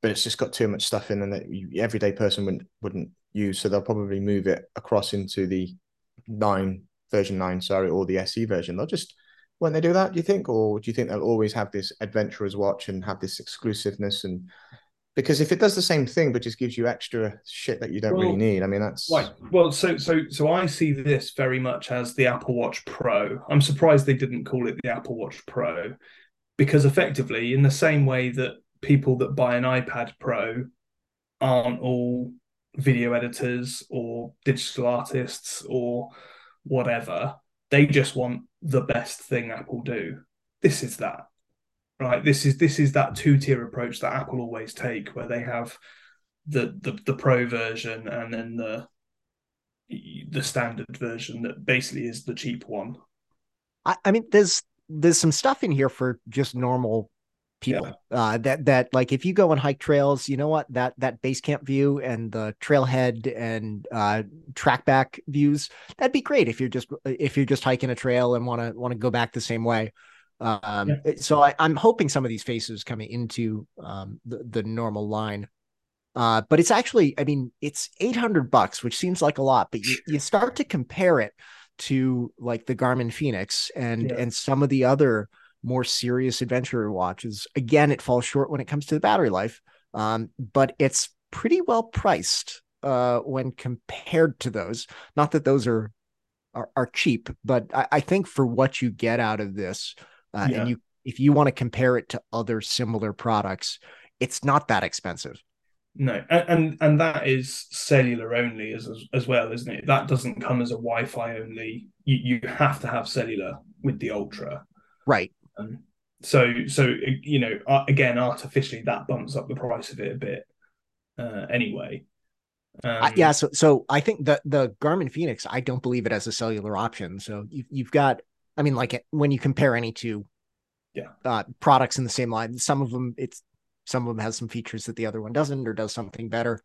but it's just got too much stuff in and that you, everyday person wouldn't, wouldn't use. So they'll probably move it across into the nine version nine, sorry, or the S E version. They'll just... When they do that, do you think, or do you think they'll always have this adventurer's watch and have this exclusiveness? And because if it does the same thing but just gives you extra shit that you don't well, really need, I mean, that's right. Well, so so so I see this very much as the Apple Watch Pro. I'm surprised they didn't call it the Apple Watch Pro, because effectively, in the same way that people that buy an iPad Pro aren't all video editors or digital artists or whatever. They just want the best thing Apple do. This is that, right? This is this is that two-tier approach that Apple always take, where they have the the, the Pro version and then the the standard version that basically is the cheap one. I, I mean, there's there's some stuff in here for just normal people. Yeah. Uh, that that like if you go and hike trails, you know what that that base camp view and the trailhead and uh, track back views, that'd be great if you're just if you're just hiking a trail and want to want to go back the same way. Um, yeah. So I, I'm hoping some of these faces come into um, the the normal line, uh, but it's actually I mean it's eight hundred bucks, which seems like a lot, but you, you start to compare it to like the Garmin Phoenix and yeah. and some of the other more serious adventurer watches. Again, it falls short when it comes to the battery life, um, but it's pretty well priced uh, when compared to those. Not that those are are, are cheap, but I, I think for what you get out of this, uh, yeah. and you if you want to compare it to other similar products, it's not that expensive. No, and and, and that is cellular only as as well, isn't it? That doesn't come as a Wi-Fi only. You you have to have cellular with the Ultra, right? So, so you know, again, artificially, that bumps up the price of it a bit. Uh, anyway, um, uh, yeah. So, so I think the the Garmin Phoenix, I don't believe it has a cellular option. So you, you've got, I mean, like when you compare any two, yeah, uh, products in the same line, some of them it's some of them has some features that the other one doesn't or does something better.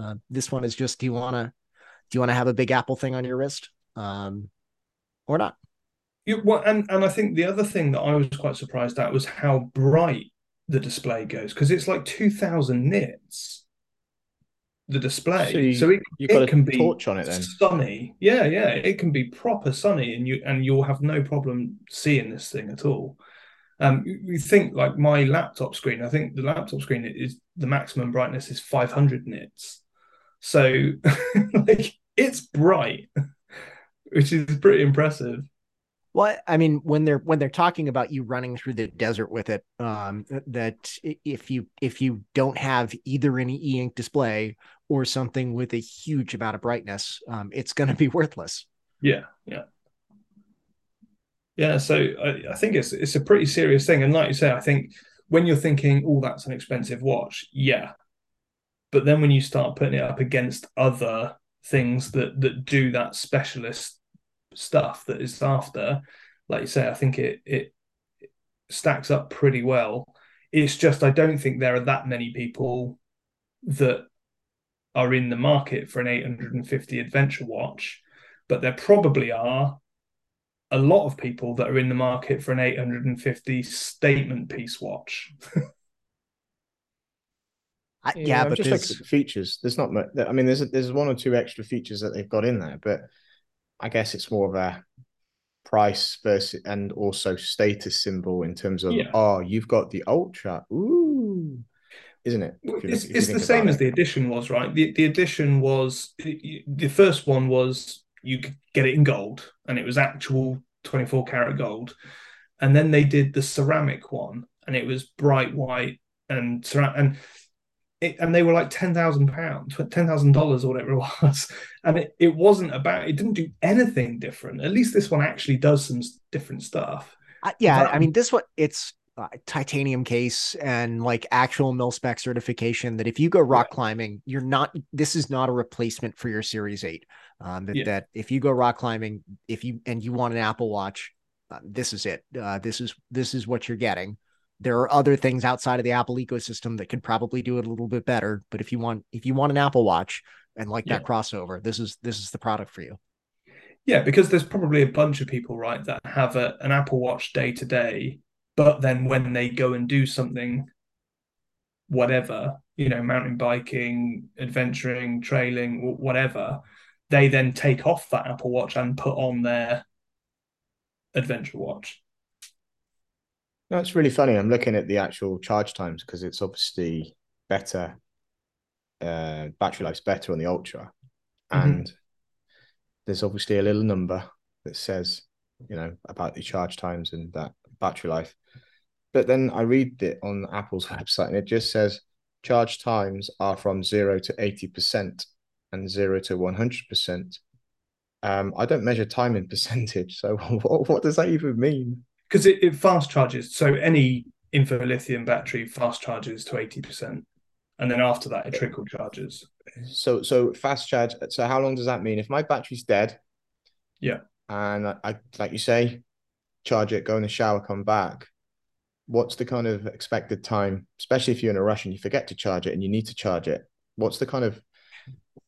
Uh, this one is just, do you wanna do you wanna have a big Apple thing on your wrist, um, or not? You, well, and, and I think the other thing that I was quite surprised at was how bright the display goes, because it's like two thousand nits. the display. So, you, so it, you've got it a can torch be on it then. Sunny. Yeah, yeah. It can be proper sunny and you and you'll have no problem seeing this thing at all. Um, you, you think like my laptop screen, I think the laptop screen is the maximum brightness is five hundred nits. So like it's bright, which is pretty impressive. Well, I mean, when they're when they're talking about you running through the desert with it, um, that if you if you don't have either an e-ink display or something with a huge amount of brightness, um, it's going to be worthless. Yeah, yeah, yeah. So I, I think it's it's a pretty serious thing, and like you say, I think when you're thinking, "Oh, that's an expensive watch," yeah, but then when you start putting it up against other things that that do that specialist stuff that is after, like you say, I think it it stacks up pretty well. It's just I don't think there are that many people that are in the market for an eight hundred fifty adventure watch, but there probably are a lot of people that are in the market for an eight hundred fifty statement piece watch. I, yeah, yeah, but just there's... like features. There's not much. I mean, there's there's one or two extra features that they've got in there, but I guess it's more of a price versus and also status symbol in terms of, yeah. oh, you've got the Ultra. Ooh, isn't it? Well, you, it's it's the same as it. The Edition was, right? The, the Edition was, the first one was you could get it in gold and it was actual twenty-four karat gold. And then they did the ceramic one and it was bright white and ceramic. And It, and they were like ten thousand pounds, ten thousand dollars or whatever it was. And it, it wasn't about, it didn't do anything different. At least this one actually does some different stuff. Uh, yeah, um, I mean, this one, it's a titanium case and like actual mil-spec certification that if you go rock yeah. climbing, you're not, this is not a replacement for your Series eight. Um, that, yeah. that if you go rock climbing, if you, and you want an Apple Watch, uh, this is it. Uh, this is, this is what you're getting. There are other things outside of the Apple ecosystem that could probably do it a little bit better. But if you want, if you want an Apple Watch and like yeah. that crossover, this is this is the product for you. Yeah, because there's probably a bunch of people, right, that have a, an Apple Watch day to day, but then when they go and do something, whatever, you know, mountain biking, adventuring, trailing, whatever, they then take off that Apple Watch and put on their adventure watch. No, it's really funny. I'm looking at the actual charge times because it's obviously better. Uh, battery life's better on the Ultra. Mm-hmm. And there's obviously a little number that says, you know, about the charge times and that battery life. But then I read it on Apple's website and it just says charge times are from zero to eighty percent and zero to one hundred percent. Um, I don't measure time in percentage. So what, what does that even mean? Because it, it fast charges, so any info lithium battery fast charges to eighty percent, and then after that it trickle charges. So, so fast charge. So, how long does that mean? If my battery's dead, yeah, and I, I like you say, charge it, go in the shower, come back. What's the kind of expected time? Especially if you're in a rush and you forget to charge it, and you need to charge it. What's the kind of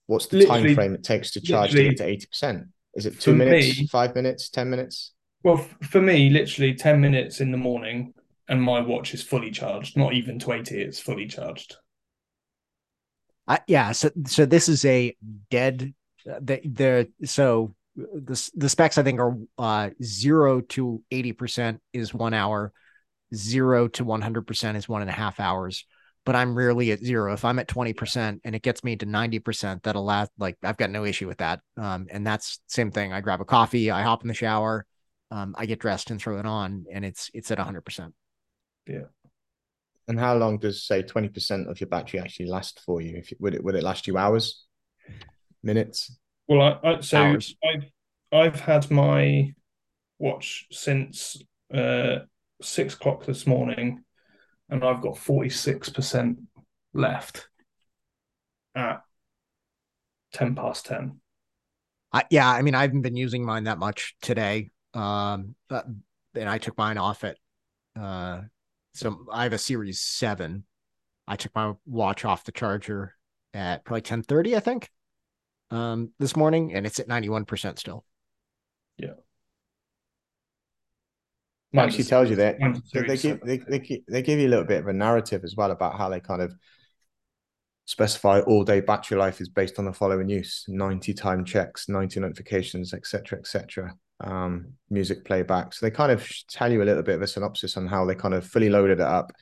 what's the literally, time frame it takes to charge to get to eighty percent? Is it two minutes, me, five minutes, ten minutes? Well, for me, literally ten minutes in the morning and my watch is fully charged, not even twenty, it's fully charged. Uh, yeah. So, so this is a dead, uh, the, the, so the, the specs I think are uh, zero to eighty percent is one hour, zero to one hundred percent is one and a half hours, but I'm rarely at zero. If I'm at twenty percent and it gets me to ninety percent, that'll last, like, I've got no issue with that. Um, and that's same thing. I grab a coffee, I hop in the shower. Um, I get dressed and throw it on, and it's it's at one hundred percent. Yeah. And how long does, say, twenty percent of your battery actually last for you? If you, would it would it last you hours, minutes? Well, I, I so hours. I've I've had my watch since uh, six o'clock this morning, and I've got forty-six percent left at ten past ten. I, yeah, I mean, I haven't been using mine that much today. Um, uh, and I took mine off at, uh, so I have a Series seven. I took my watch off the charger at probably ten thirty, I think, um, this morning, and it's at ninety-one percent still. Yeah. Mine actually tells you that they give, they, they, they give you a little bit of a narrative as well about how they kind of Specify all-day battery life is based on the following use: ninety time checks, ninety notifications, et cetera, et cetera. Um, music playback. So they kind of tell you a little bit of a synopsis on how they kind of fully loaded it up,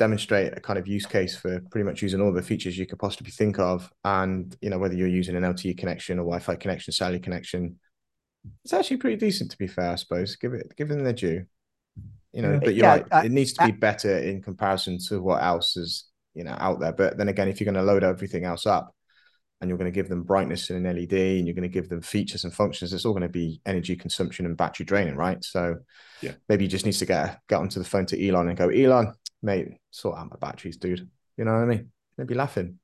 demonstrate a kind of use case for pretty much using all the features you could possibly think of, and you know whether you're using an L T E connection or Wi-Fi connection, cellular connection. It's actually pretty decent, to be fair, I suppose. Give it, give them their due. You know, but you're yeah, right. I, it needs to be I, better in comparison to what else is, you know, out there. But then again, if you're going to load everything else up and you're going to give them brightness in an L E D and you're going to give them features and functions, it's all going to be energy consumption and battery draining, right? So yeah, maybe you just need to get, get onto the phone to Elon and go, Elon, mate, sort out my batteries, dude. You know what I mean? They'd be laughing.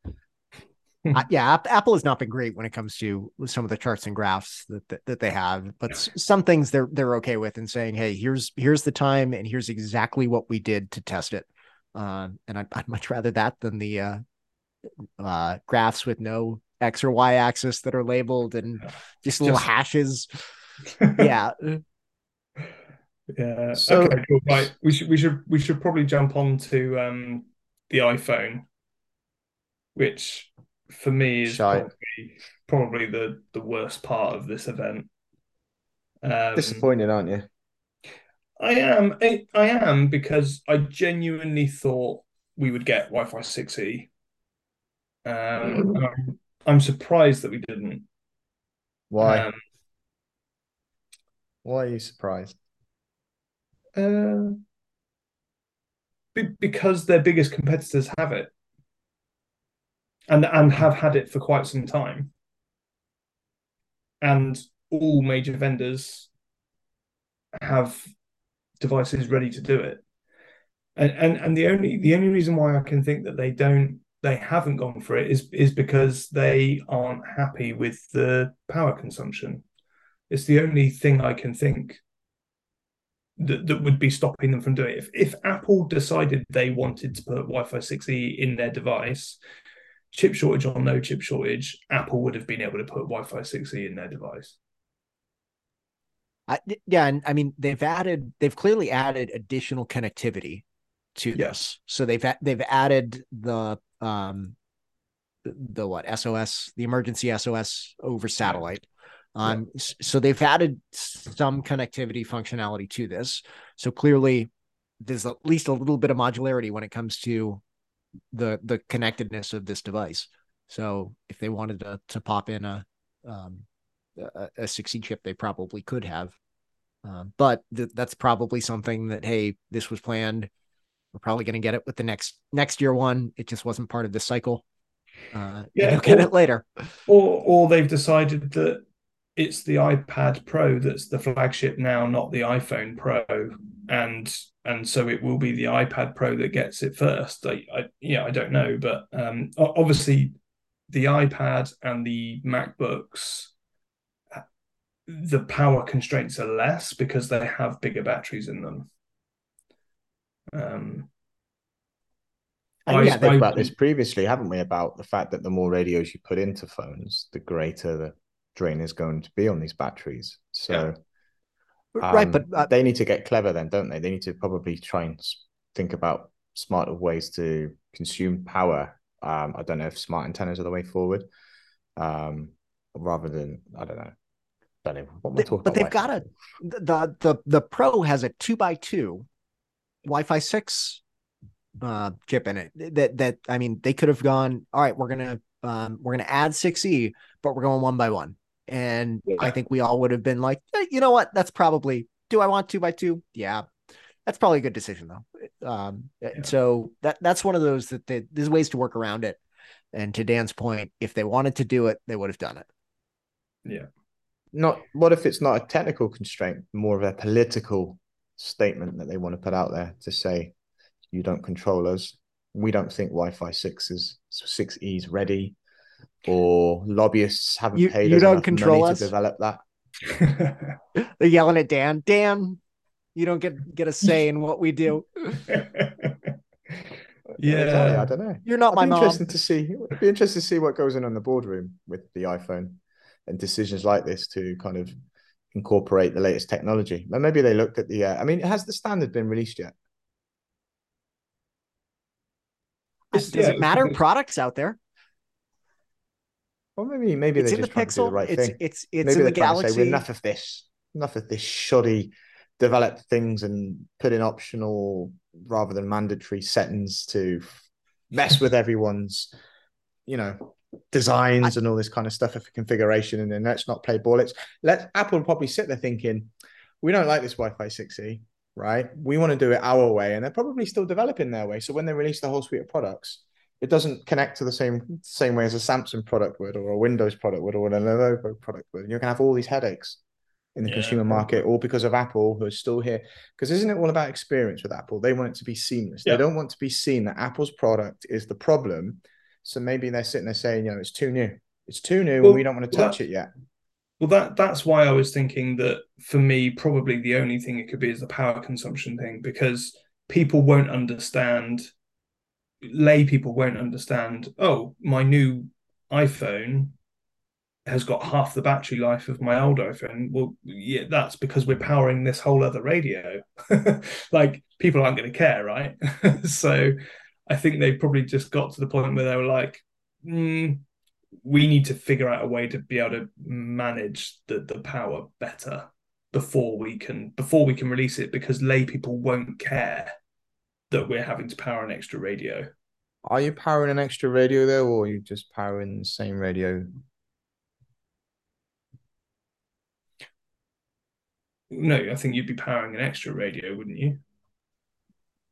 uh, yeah, Apple has not been great when it comes to some of the charts and graphs that that, that they have, but yeah. some things they're they're okay with and saying, hey, here's here's the time and here's exactly what we did to test it. Uh, and I'd, I'd much rather that than the uh, uh, graphs with no X or Y axis that are labeled and just little just... hashes. yeah. Yeah. So... Okay. Cool. Right. We should we should we should probably jump on to um, the iPhone, which for me is probably, probably the the worst part of this event. Um, Disappointed, aren't you? I am. I, I am because I genuinely thought we would get Wi-Fi six E. Um, I'm, I'm surprised that we didn't. Why? Um, Why are you surprised? Uh, be, because their biggest competitors have it, and and have had it for quite some time, and all major vendors have devices ready to do it, and and and the only the only reason why I can think that they don't they haven't gone for it is is because they aren't happy with the power consumption. It's the only thing I can think that that would be stopping them from doing it. If, if Apple decided they wanted to put Wi-Fi six E in their device, chip shortage or no chip shortage, Apple would have been able to put Wi-Fi six E in their device. I, yeah, and I mean they've added, they've clearly added additional connectivity to yes. this. So they've they've added the um, the what S O S, the emergency S O S over satellite. Um, yeah. So they've added some connectivity functionality to this. So clearly, there's at least a little bit of modularity when it comes to the the connectedness of this device. So if they wanted to to pop in a um, a, a six E chip, they probably could have, um, but th- that's probably something that, hey, this was planned. We're probably going to get it with the next next year one. It just wasn't part of this cycle. Uh, yeah, you'll get it later. Or or they've decided that it's the iPad Pro that's the flagship now, not the iPhone Pro, and and so it will be the iPad Pro that gets it first. I, I yeah, I don't know, but um, obviously the iPad and the MacBooks, the power constraints are less because they have bigger batteries in them. Um, I think spoke about this previously, haven't we? About the fact that the more radios you put into phones, the greater the drain is going to be on these batteries. So, yeah. um, right, but uh, they need to get clever, then, don't they? They need to probably try and think about smarter ways to consume power. Um, I don't know if smart antennas are the way forward, um, rather than I don't know. They, but they've got a the the the Pro has a two by two Wi-Fi six uh, chip in it. That that I mean, they could have gone, all right, we're gonna um, we're gonna add six E, but we're going one by one. And yeah. I think we all would have been like, eh, you know what, that's probably do I want two by two? Yeah, that's probably a good decision though. Um, yeah. So that that's one of those that they, there's ways to work around it. And to Dan's point, if they wanted to do it, they would have done it. Yeah. Not what if it's not a technical constraint, more of a political statement that they want to put out there to say, you don't control us. We don't think Wi-Fi six is six E is ready, or lobbyists haven't you, paid you us don't enough control money us. to develop that. They're yelling at Dan. Dan, you don't get, get a say in what we do. Yeah, I don't know. You're not It'd my be mom. Interesting to see. It'd be interesting to see what goes on in the boardroom with the iPhone and decisions like this to kind of incorporate the latest technology. But maybe they looked at the, uh, I mean, has the standard been released yet? Does yeah, it matter? Products out there. Well, maybe maybe it's they in just the Pixel. To do the right it's, thing. It's it's maybe in the Galaxy. Say, well, enough of this. Enough of this shoddy developed things and put in optional rather than mandatory settings to mess with everyone's, you know, designs I, and all this kind of stuff of configuration. And then let's not play ball. It's let Apple probably sit there thinking, we don't like this Wi-Fi six E, right? We want to do it our way, and they're probably still developing their way. So when they release the whole suite of products, it doesn't connect to the same same way as a Samsung product would, or a Windows product would, or a Lenovo product would. And you're gonna have all these headaches in the yeah. consumer market, all because of Apple, who's still here. Because isn't it all about experience with Apple? They want it to be seamless. Yeah. They don't want to be seen that Apple's product is the problem. So maybe they're sitting there saying, you know, it's too new. It's too new, well, and we don't want to touch that, it yet. Well, that that's why I was thinking that, for me, probably the only thing it could be is the power consumption thing, because people won't understand, lay people won't understand, oh, my new iPhone has got half the battery life of my old iPhone. Well, yeah, that's because we're powering this whole other radio. Like, people aren't going to care, right? So I think they probably just got to the point where they were like, mm, we need to figure out a way to be able to manage the, the power better before we can before we can release it, because lay people won't care that we're having to power an extra radio. Are you powering an extra radio though, or are you just powering the same radio? No, I think you'd be powering an extra radio, wouldn't you?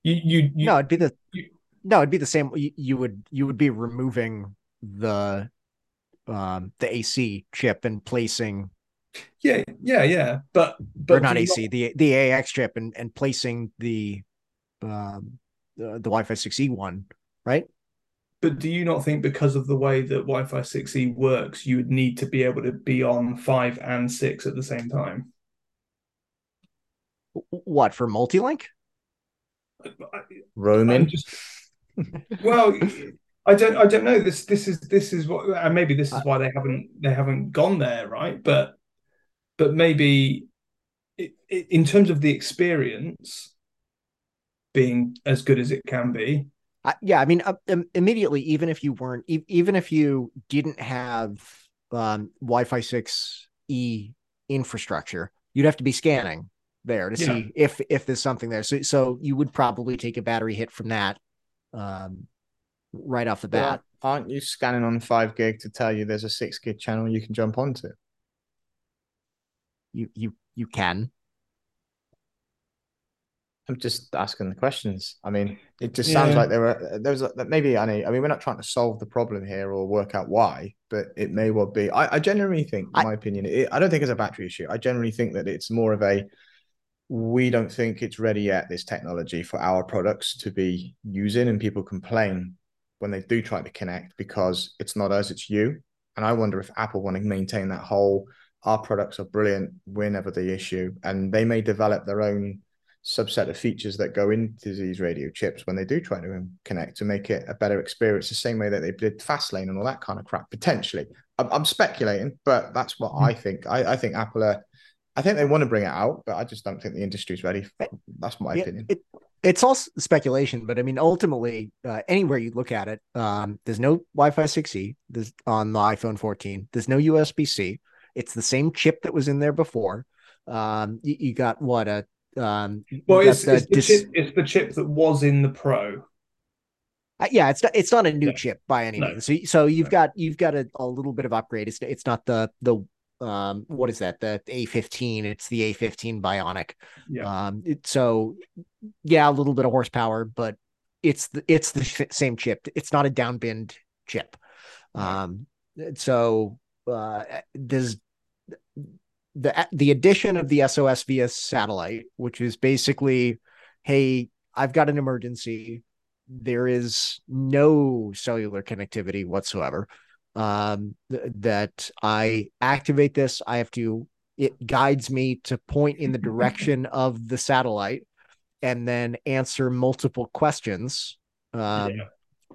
You, you, you no, it'd be the you, no, it'd be the same. You, you would you would be removing the um, the A C chip and placing. Yeah, yeah, yeah, but but or not A C not... the the A X chip and, and placing the um, the, the Wi-Fi six E one, right? But do you not think, because of the way that Wi-Fi six E works, you would need to be able to be on five and six at the same time? What, for multi-link? Roaming? Just... Well, I don't. I don't know. This. This is. This is what. And maybe this is why they haven't. They haven't gone there, right? But, but maybe, it, it, in terms of the experience being as good as it can be. I, yeah, I mean, uh, um, immediately, even if you weren't, e- even if you didn't have um, Wi-Fi six E infrastructure, you'd have to be scanning there to yeah. see if if there's something there. So so you would probably take a battery hit from that um, right off the bat. Well, aren't you scanning on five gig to tell you there's a six gig channel you can jump onto? You you you can. I'm just asking the questions. I mean, it just sounds yeah. like there are there's that maybe I mean, I mean we're not trying to solve the problem here or work out why, but it may well be. I, I generally think, in I, my opinion, it, I don't think it's a battery issue. I generally think that it's more of a, we don't think it's ready yet, this technology, for our products to be using, and people complain when they do try to connect because it's not us, it's you. And I wonder if Apple want to maintain that whole, our products are brilliant, we're never the issue, and they may develop their own subset of features that go into these radio chips when they do try to connect, to make it a better experience, the same way that they did Fastlane and all that kind of crap, potentially. I'm, I'm speculating, but that's what mm-hmm. I think. I, I think Apple are, I think they want to bring it out, but I just don't think the industry's ready. That's my yeah, opinion. It, it's all speculation, but I mean, ultimately, uh, anywhere you look at it, um, there's no Wi-Fi six E there's, on the iPhone fourteen. There's no U S B C. It's the same chip that was in there before. Um, you, you got what a um, well, it's, the, it's, the dis- chip, it's the chip that was in the Pro. Uh, yeah, it's not, it's not a new no. chip by any no. means. So, so you've no. got you've got a, a little bit of upgrade. It's it's not the the um what is that the A fifteen, it's the A fifteen Bionic. yeah. um it, so yeah a little bit of horsepower, but it's the, it's the sh- same chip. It's not a downbinned chip. um so uh there's the the addition of the S O S via satellite, which is basically, hey, I've got an emergency, there is no cellular connectivity whatsoever. Um, th- that I activate this, I have to, it guides me to point in the direction of the satellite and then answer multiple questions um,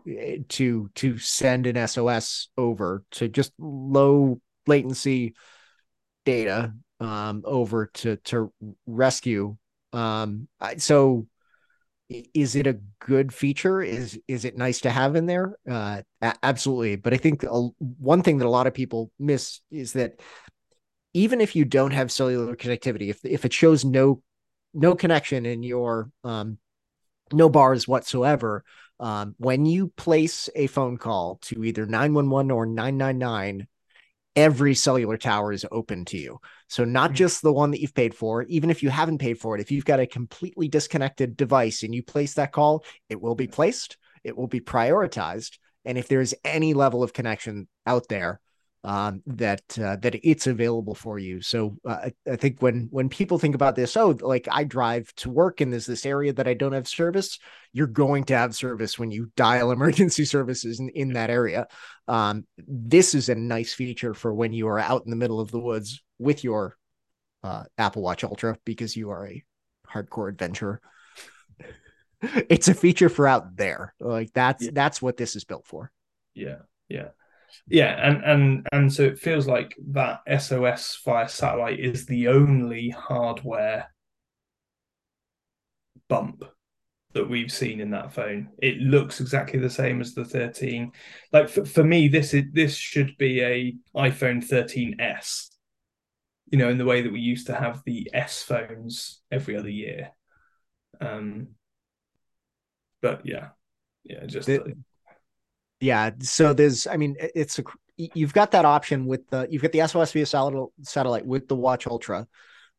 yeah. to, to send an S O S over to just low latency data um, over to, to rescue. Um, so is it a good feature? Is is it nice to have in there? Uh, absolutely. But I think a, one thing that a lot of people miss is that even if you don't have cellular connectivity, if if it shows no no connection in your um, no bars whatsoever, um, when you place a phone call to either nine one one or nine nine nine, every cellular tower is open to you. So not just the one that you've paid for, even if you haven't paid for it, if you've got a completely disconnected device and you place that call, it will be placed, it will be prioritized. And if there is any level of connection out there, um, that, uh, that it's available for you. So uh, I, I think when, when people think about this, oh, like I drive to work and there's this area that I don't have service, you're going to have service when you dial emergency services in, in that area. Um, this is a nice feature for when you are out in the middle of the woods with your, uh, Apple Watch Ultra, because you are a hardcore adventurer. It's a feature for out there. Like that's, yeah. that's what this is built for. Yeah. Yeah. Yeah, and, and and so it feels like that S O S via satellite is the only hardware bump that we've seen in that phone. It looks exactly the same as the thirteen. Like for, for me, this is this should be a iPhone thirteen S, you know, in the way that we used to have the S phones every other year. Um, but yeah, yeah, just. The- uh, Yeah. So there's, I mean, it's, a, you've got that option with the, you've got the S O S via satellite with the Watch Ultra.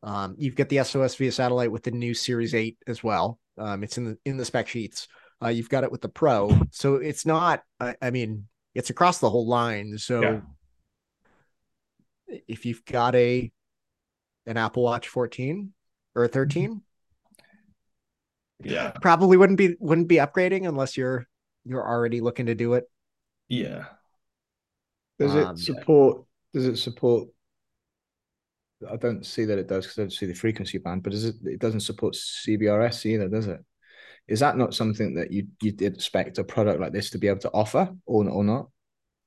Um, you've got the S O S via satellite with the new Series eight as well. Um, it's in the, in the spec sheets. Uh, you've got it with the Pro. So it's not, I, I mean, it's across the whole line. So yeah. If you've got a, an Apple Watch fourteen or a thirteen, yeah, probably wouldn't be, wouldn't be upgrading unless you're, you're already looking to do it. Yeah. Does it um, support, does it support, I don't see that it does because I don't see the frequency band, but does it, it doesn't support C B R S either, does it? Is that not something that you, you'd expect a product like this to be able to offer or, or not?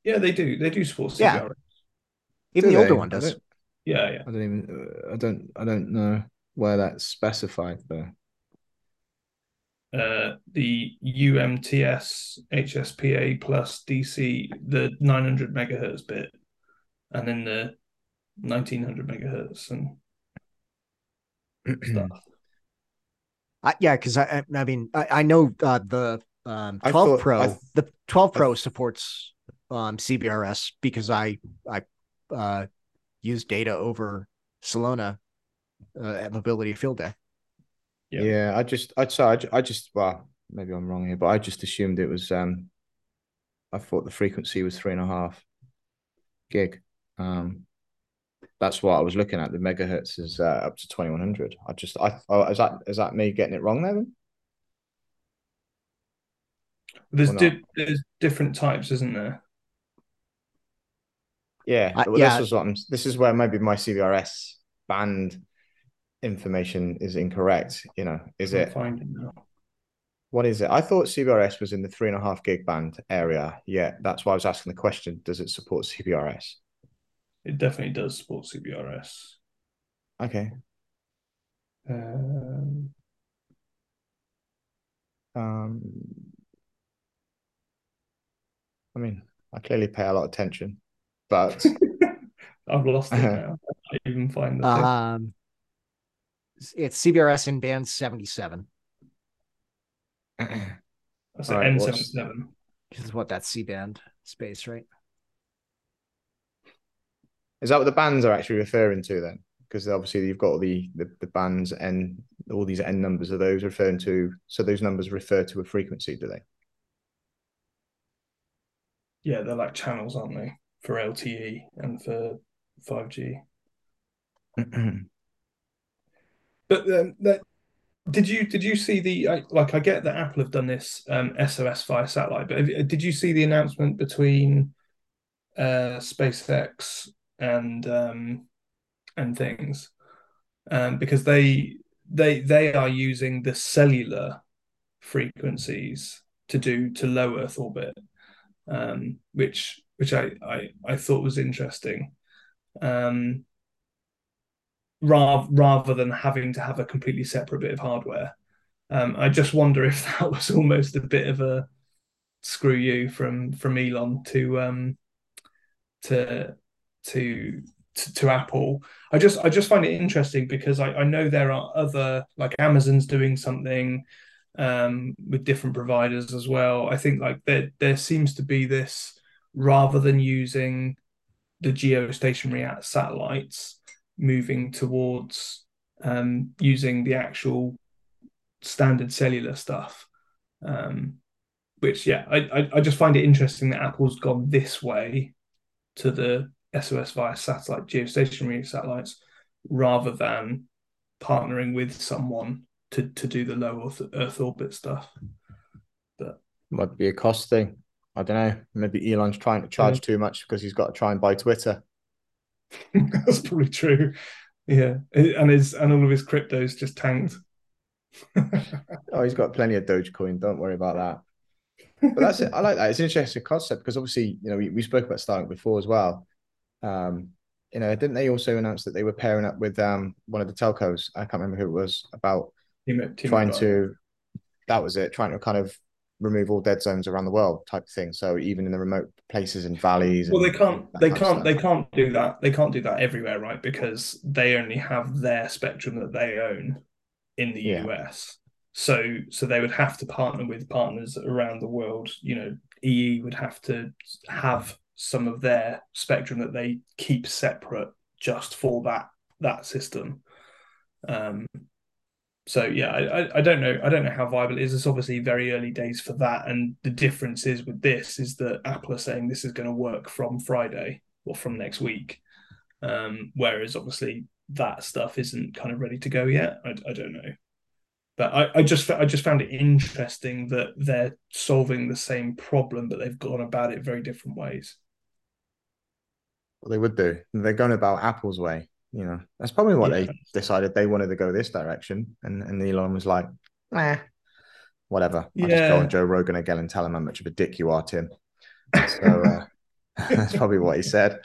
Yeah, they do. They do support C B R S. Yeah. Even do the older they? one does. Yeah, yeah. I don't even, I don't, I don't know where that's specified though. Uh, the U M T S H S P A plus D C, the nine hundred megahertz bit, and then the nineteen hundred megahertz and stuff. I, yeah, because I, I mean, I, I know uh, the um, twelve thought, Pro, I, the twelve Pro I, supports um, C B R S because I I uh, use data over Solana uh, at Mobility Field Day. Yeah. yeah, I just, I'd say, I just, well, maybe I'm wrong here, but I just assumed it was, um, I thought the frequency was three and a half gig. Um, that's what I was looking at. The megahertz is uh, up to twenty-one hundred. I just, I, oh, is that, is that me getting it wrong there then? There's, di- there's different types, isn't there? Yeah, uh, well, yeah. This is what I'm, this is where maybe my C B R S band information is incorrect. You know, is it, what is it? I thought C B R S was in the three and a half gig band area. Yeah, that's why I was asking the question, does it support C B R S? It definitely does support C B R S. Okay. Um, um I mean, I clearly pay a lot of attention, but I've lost it now. I can't even find the um thing. It's C B R S in band seventy-seven. That's an right, N seventy-seven. This is what that C band space, right? Is that what the bands are actually referring to then? Because obviously you've got the, the, the bands and all these N numbers. Are those referring to, so those numbers refer to a frequency, do they? Yeah, they're like channels, aren't they? For L T E and for five G. But um, that, did you did you see the I, like I get that Apple have done this um, S O S via satellite, but have, did you see the announcement between uh, SpaceX and um, and things um, because they they they are using the cellular frequencies to do to low Earth orbit, um, which which I, I I thought was interesting. Um, Rather, rather than having to have a completely separate bit of hardware, Um, I just wonder if that was almost a bit of a screw you from from Elon to um, to to to, to Apple. I just I just find it interesting because I, I know there are other, like Amazon's doing something um, with different providers as well. I think like there there seems to be this, rather than using the geostationary satellites, moving towards um, using the actual standard cellular stuff, um, which yeah, I, I I just find it interesting that Apple's gone this way to the S O S via satellite, geostationary satellites, rather than partnering with someone to to do the low Earth, Earth orbit stuff. But might be a cost thing. I don't know. Maybe Elon's trying to charge yeah. too much because he's got to try and buy Twitter. That's probably true. Yeah, and his and all of his crypto's just tanked. Oh, he's got plenty of Dogecoin. Don't worry about that. But that's it. I like that. It's an interesting concept because obviously, you know, we, we spoke about Starlink before as well. Um, you know, didn't they also announce that they were pairing up with um one of the telcos? I can't remember who it was about team, team trying to. That was it. Trying to kind of remove all dead zones around the world type of thing. So even in the remote places and valleys. Well, and they can't. They can't. They can't do that. They can't do that everywhere, right? Because they only have their spectrum that they own in the yeah. U S. So so they would have to partner with partners around the world. You know, E E would have to have some of their spectrum that they keep separate just for that that system. Um, so yeah, I, I don't know. I don't know how viable it is. It's obviously very early days for that. And the difference is with this is that Apple are saying this is going to work from Friday or from next week. Um, whereas obviously that stuff isn't kind of ready to go yet. I, I don't know, but I, I just I just found it interesting that they're solving the same problem, but they've gone about it very different ways. Well, they would do. They're going about Apple's way. You know, that's probably what yeah. they decided. They wanted to go this direction, and and Elon was like, "Nah, whatever." Yeah. I'll just go on Joe Rogan again and tell him how much of a dick you are, Tim. So uh, that's probably what he said.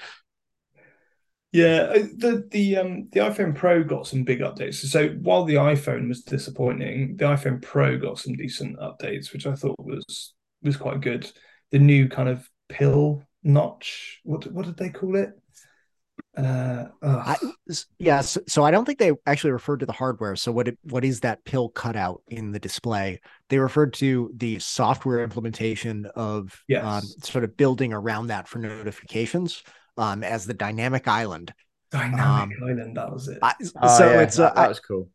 Yeah, the the um the iPhone Pro got some big updates. So while the iPhone was disappointing, the iPhone Pro got some decent updates, which I thought was was quite good. The new kind of pill notch, what what did they call it? Uh, I, yeah, so, so I don't think they actually referred to the hardware. So what it, what is that pill cutout in the display? They referred to the software implementation of yes. um, sort of building around that for notifications. Um, as the dynamic island, dynamic um, island, that was it. I, so oh, yeah, it's uh, that, that was cool.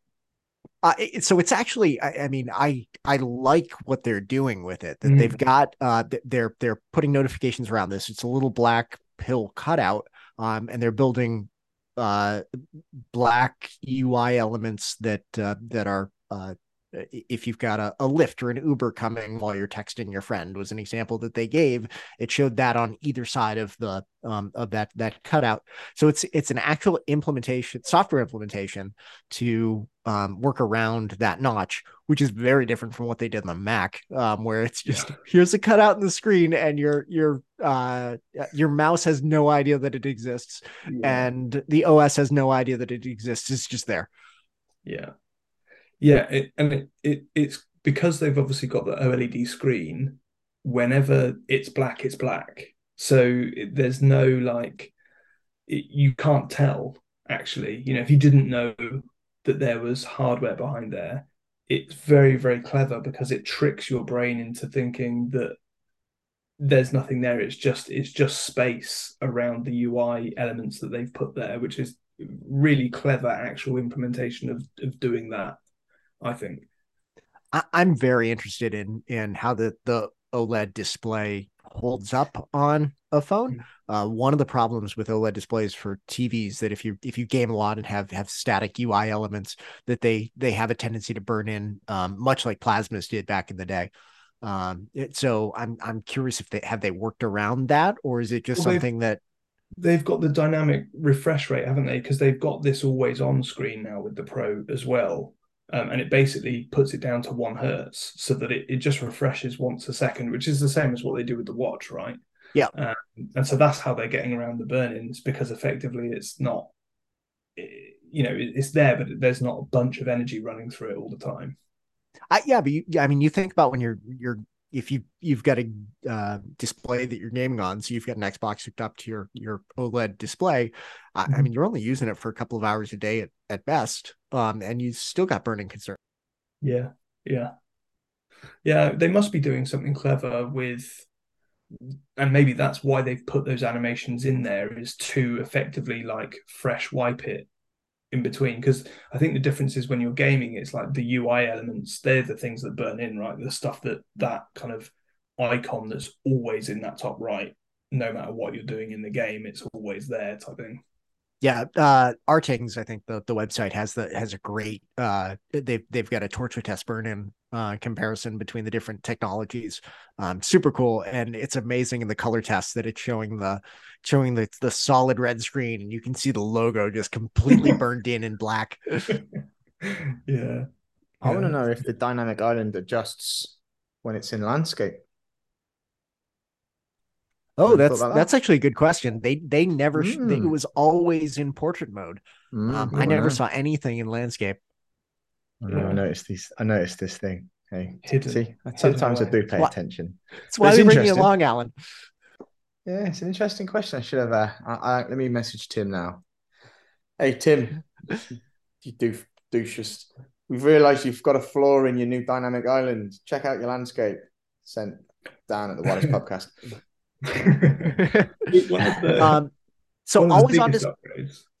I, it, so it's actually, I, I mean, I I like what they're doing with it. That mm. they've got, uh, they're they're putting notifications around this. It's a little black pill cutout, um, and they're building uh, black U I elements that uh, that are. Uh, If you've got a, a Lyft or an Uber coming while you're texting your friend was an example that they gave. It showed that on either side of the um, of that that cutout. So it's it's an actual implementation, software implementation to um, work around that notch, which is very different from what they did on the Mac, um, where it's just yeah. here's a cutout in the screen and your your uh, your mouse has no idea that it exists, yeah. and the O S has no idea that it exists. It's just there. Yeah. Yeah, it, and it, it it's because they've obviously got the OLED screen. Whenever it's black, it's black. So it, there's no like, it, you can't tell actually. You know, if you didn't know that there was hardware behind there, it's very very clever because it tricks your brain into thinking that there's nothing there. It's just it's just space around the U I elements that they've put there, which is really clever actual implementation of of doing that. I think I, I'm very interested in in how the, the OLED display holds up on a phone. Uh, one of the problems with OLED displays for T Vs that if you if you game a lot and have have static U I elements that they they have a tendency to burn in, um, much like plasmas did back in the day. Um, it, so I'm I'm curious if they have they worked around that or is it just well, something that they've got the dynamic refresh rate, haven't they? Because they've got this always on screen now with the Pro as well. Um, and it basically puts it down to one hertz so that it, it just refreshes once a second, which is the same as what they do with the watch, right? Yeah. Um, and so that's how they're getting around the burn-ins because effectively it's not, it, you know, it, it's there, but there's not a bunch of energy running through it all the time. I, yeah, but you, yeah, I mean, you think about when you're you're if you you've got a uh, display that you're gaming on, so you've got an Xbox hooked up to your your OLED display. I, I mean, you're only using it for a couple of hours a day at, at best, um, and you still got burning concern. Yeah, yeah, yeah. They must be doing something clever with, and maybe that's why they've put those animations in there, is to effectively like fresh wipe it in between, because I think the difference is when you're gaming, it's like the U I elements, they're the things that burn in, right? The stuff that that kind of icon that's always in that top right, no matter what you're doing in the game, it's always there type thing. Yeah, uh, Artings, I think the the website has the has a great uh, they've they've got a torture test burn in uh, comparison between the different technologies. Um, super cool, and it's amazing in the color test that it's showing the showing the the solid red screen, and you can see the logo just completely burned in in black. Yeah, I want to know if the dynamic island adjusts when it's in landscape. Oh, that's that. that's actually a good question. They they never mm. they, it was always in portrait mode. Mm, um, I never know. saw anything in landscape. I, know, yeah. I noticed these. I noticed this thing. Hey, hidden, see, sometimes hidden I do pay why, attention. That's why we bring you along, Alan. Yeah, it's an interesting question. I should have. Uh, I, I, let me message Tim now. Hey Tim, you doof, douches. We've realised you've got a flaw in your new dynamic island. Check out your landscape. Sent down at the Wireless Podcast. um, so always on display.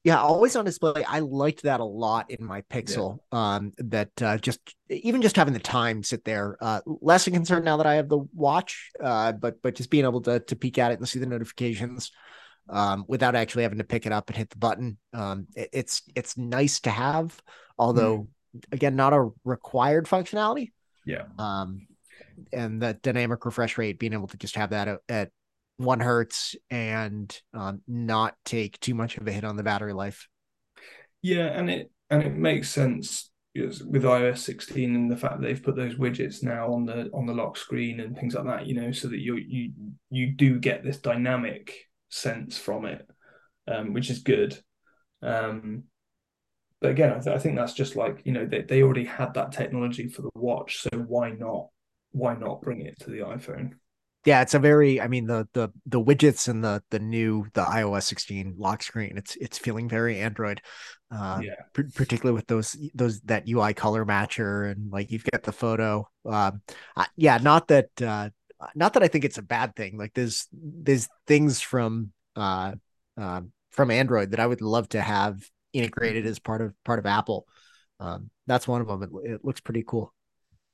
Yeah, always on display. I liked that a lot in my Pixel. Yeah. Um, that uh, just even just having the time sit there. Uh, less a concern now that I have the watch. Uh, but but just being able to to peek at it and see the notifications, um, without actually having to pick it up and hit the button. Um, it, it's it's nice to have, although mm. again, not a required functionality. Yeah. Um, and the dynamic refresh rate, being able to just have that at, at one hertz and um, not take too much of a hit on the battery life. Yeah, and it and it makes sense with i O S sixteen and the fact that they've put those widgets now on the on the lock screen and things like that, you know, so that you you you do get this dynamic sense from it, um, which is good. Um, but again, I, th- I think that's just like, you know, they they already had that technology for the watch, so why not why not bring it to the iPhone? Yeah, it's a very, I mean, the the the widgets and the the new, the i O S sixteen lock screen, it's it's feeling very Android, uh, yeah. p- particularly with those, those that U I color matcher, and like you've got the photo. Um, I, yeah, not that, uh, not that I think it's a bad thing. Like there's, there's things from, uh, uh, from Android that I would love to have integrated as part of, part of Apple. Um, that's one of them. It, it looks pretty cool.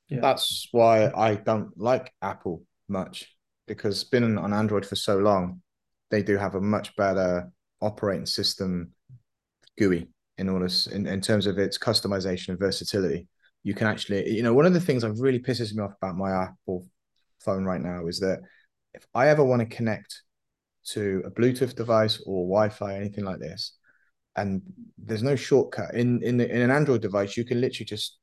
Yeah. That's why I don't like Apple much. Because been on Android for so long, they do have a much better operating system G U I in order in, in terms of its customization and versatility. You can actually, you know, one of the things that really pisses me off about my Apple phone right now is that if I ever want to connect to a Bluetooth device or Wi-Fi, anything like this, and there's no shortcut in in, the, in an Android device, you can literally just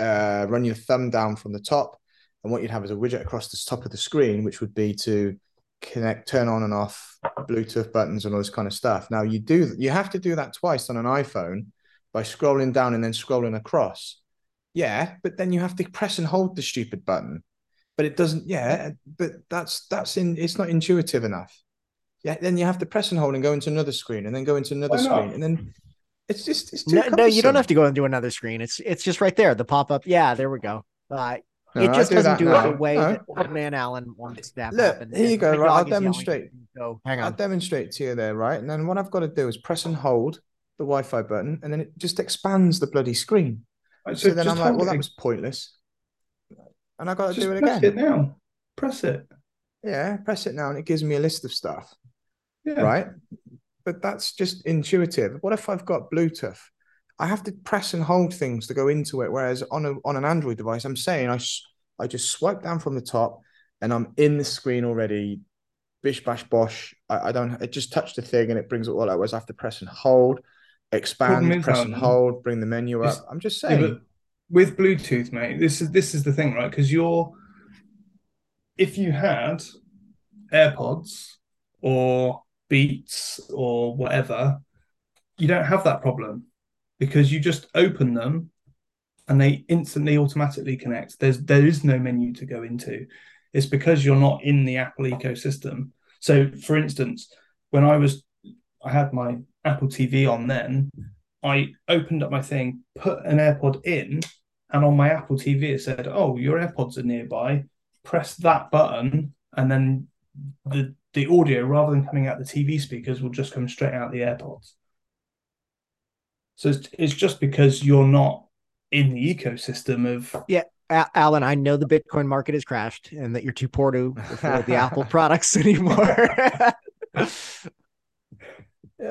uh, run your thumb down from the top. And what you'd have is a widget across the top of the screen, which would be to connect, turn on and off Bluetooth buttons and all this kind of stuff. Now, you do you have to do that twice on an iPhone by scrolling down and then scrolling across. Yeah, but then you have to press and hold the stupid button. But it doesn't. Yeah, but that's that's in. It's not intuitive enough. Yeah, then you have to press and hold and go into another screen and then go into another screen and then. It's just it's too no, no. You don't have to go into another screen. It's it's just right there. The pop up. Yeah, there we go. Uh, No, it just do doesn't do now. it the way no. that old man Alan wants that. Look, here you go. Right, I'll demonstrate. So, hang on. I'll demonstrate to you there, right? And then what I've got to do is press and hold the Wi-Fi button, and then it just expands the bloody screen. Right, so, so then I'm like, well, that was pointless. And I got to just do it press again. Press it now. Press it. Yeah, press it now, and it gives me a list of stuff. Yeah. Right? But that's just intuitive. What if I've got Bluetooth? I have to press and hold things to go into it. Whereas on a, on an Android device, I'm saying I I just swipe down from the top and I'm in the screen already. Bish, bash, bosh. I, I don't, it just touched the thing and it brings it all out. Whereas I have to press and hold, expand, press and hold, bring the menu up. I'm just saying. Yeah, with Bluetooth, mate, this is, this is the thing, right? Because you're, if you had AirPods or Beats or whatever, you don't have that problem. Because you just open them and they instantly automatically connect. There's there is no menu to go into. It's because you're not in the Apple ecosystem. So for instance, when I was I had my Apple T V on then, I opened up my thing, put an AirPod in, and on my Apple T V it said, oh, your AirPods are nearby, press that button, and then the the audio, rather than coming out the T V speakers, will just come straight out the AirPods. So it's, it's just because you're not in the ecosystem of... Yeah, Alan, I know the Bitcoin market has crashed and that you're too poor to afford the Apple products anymore. Yeah,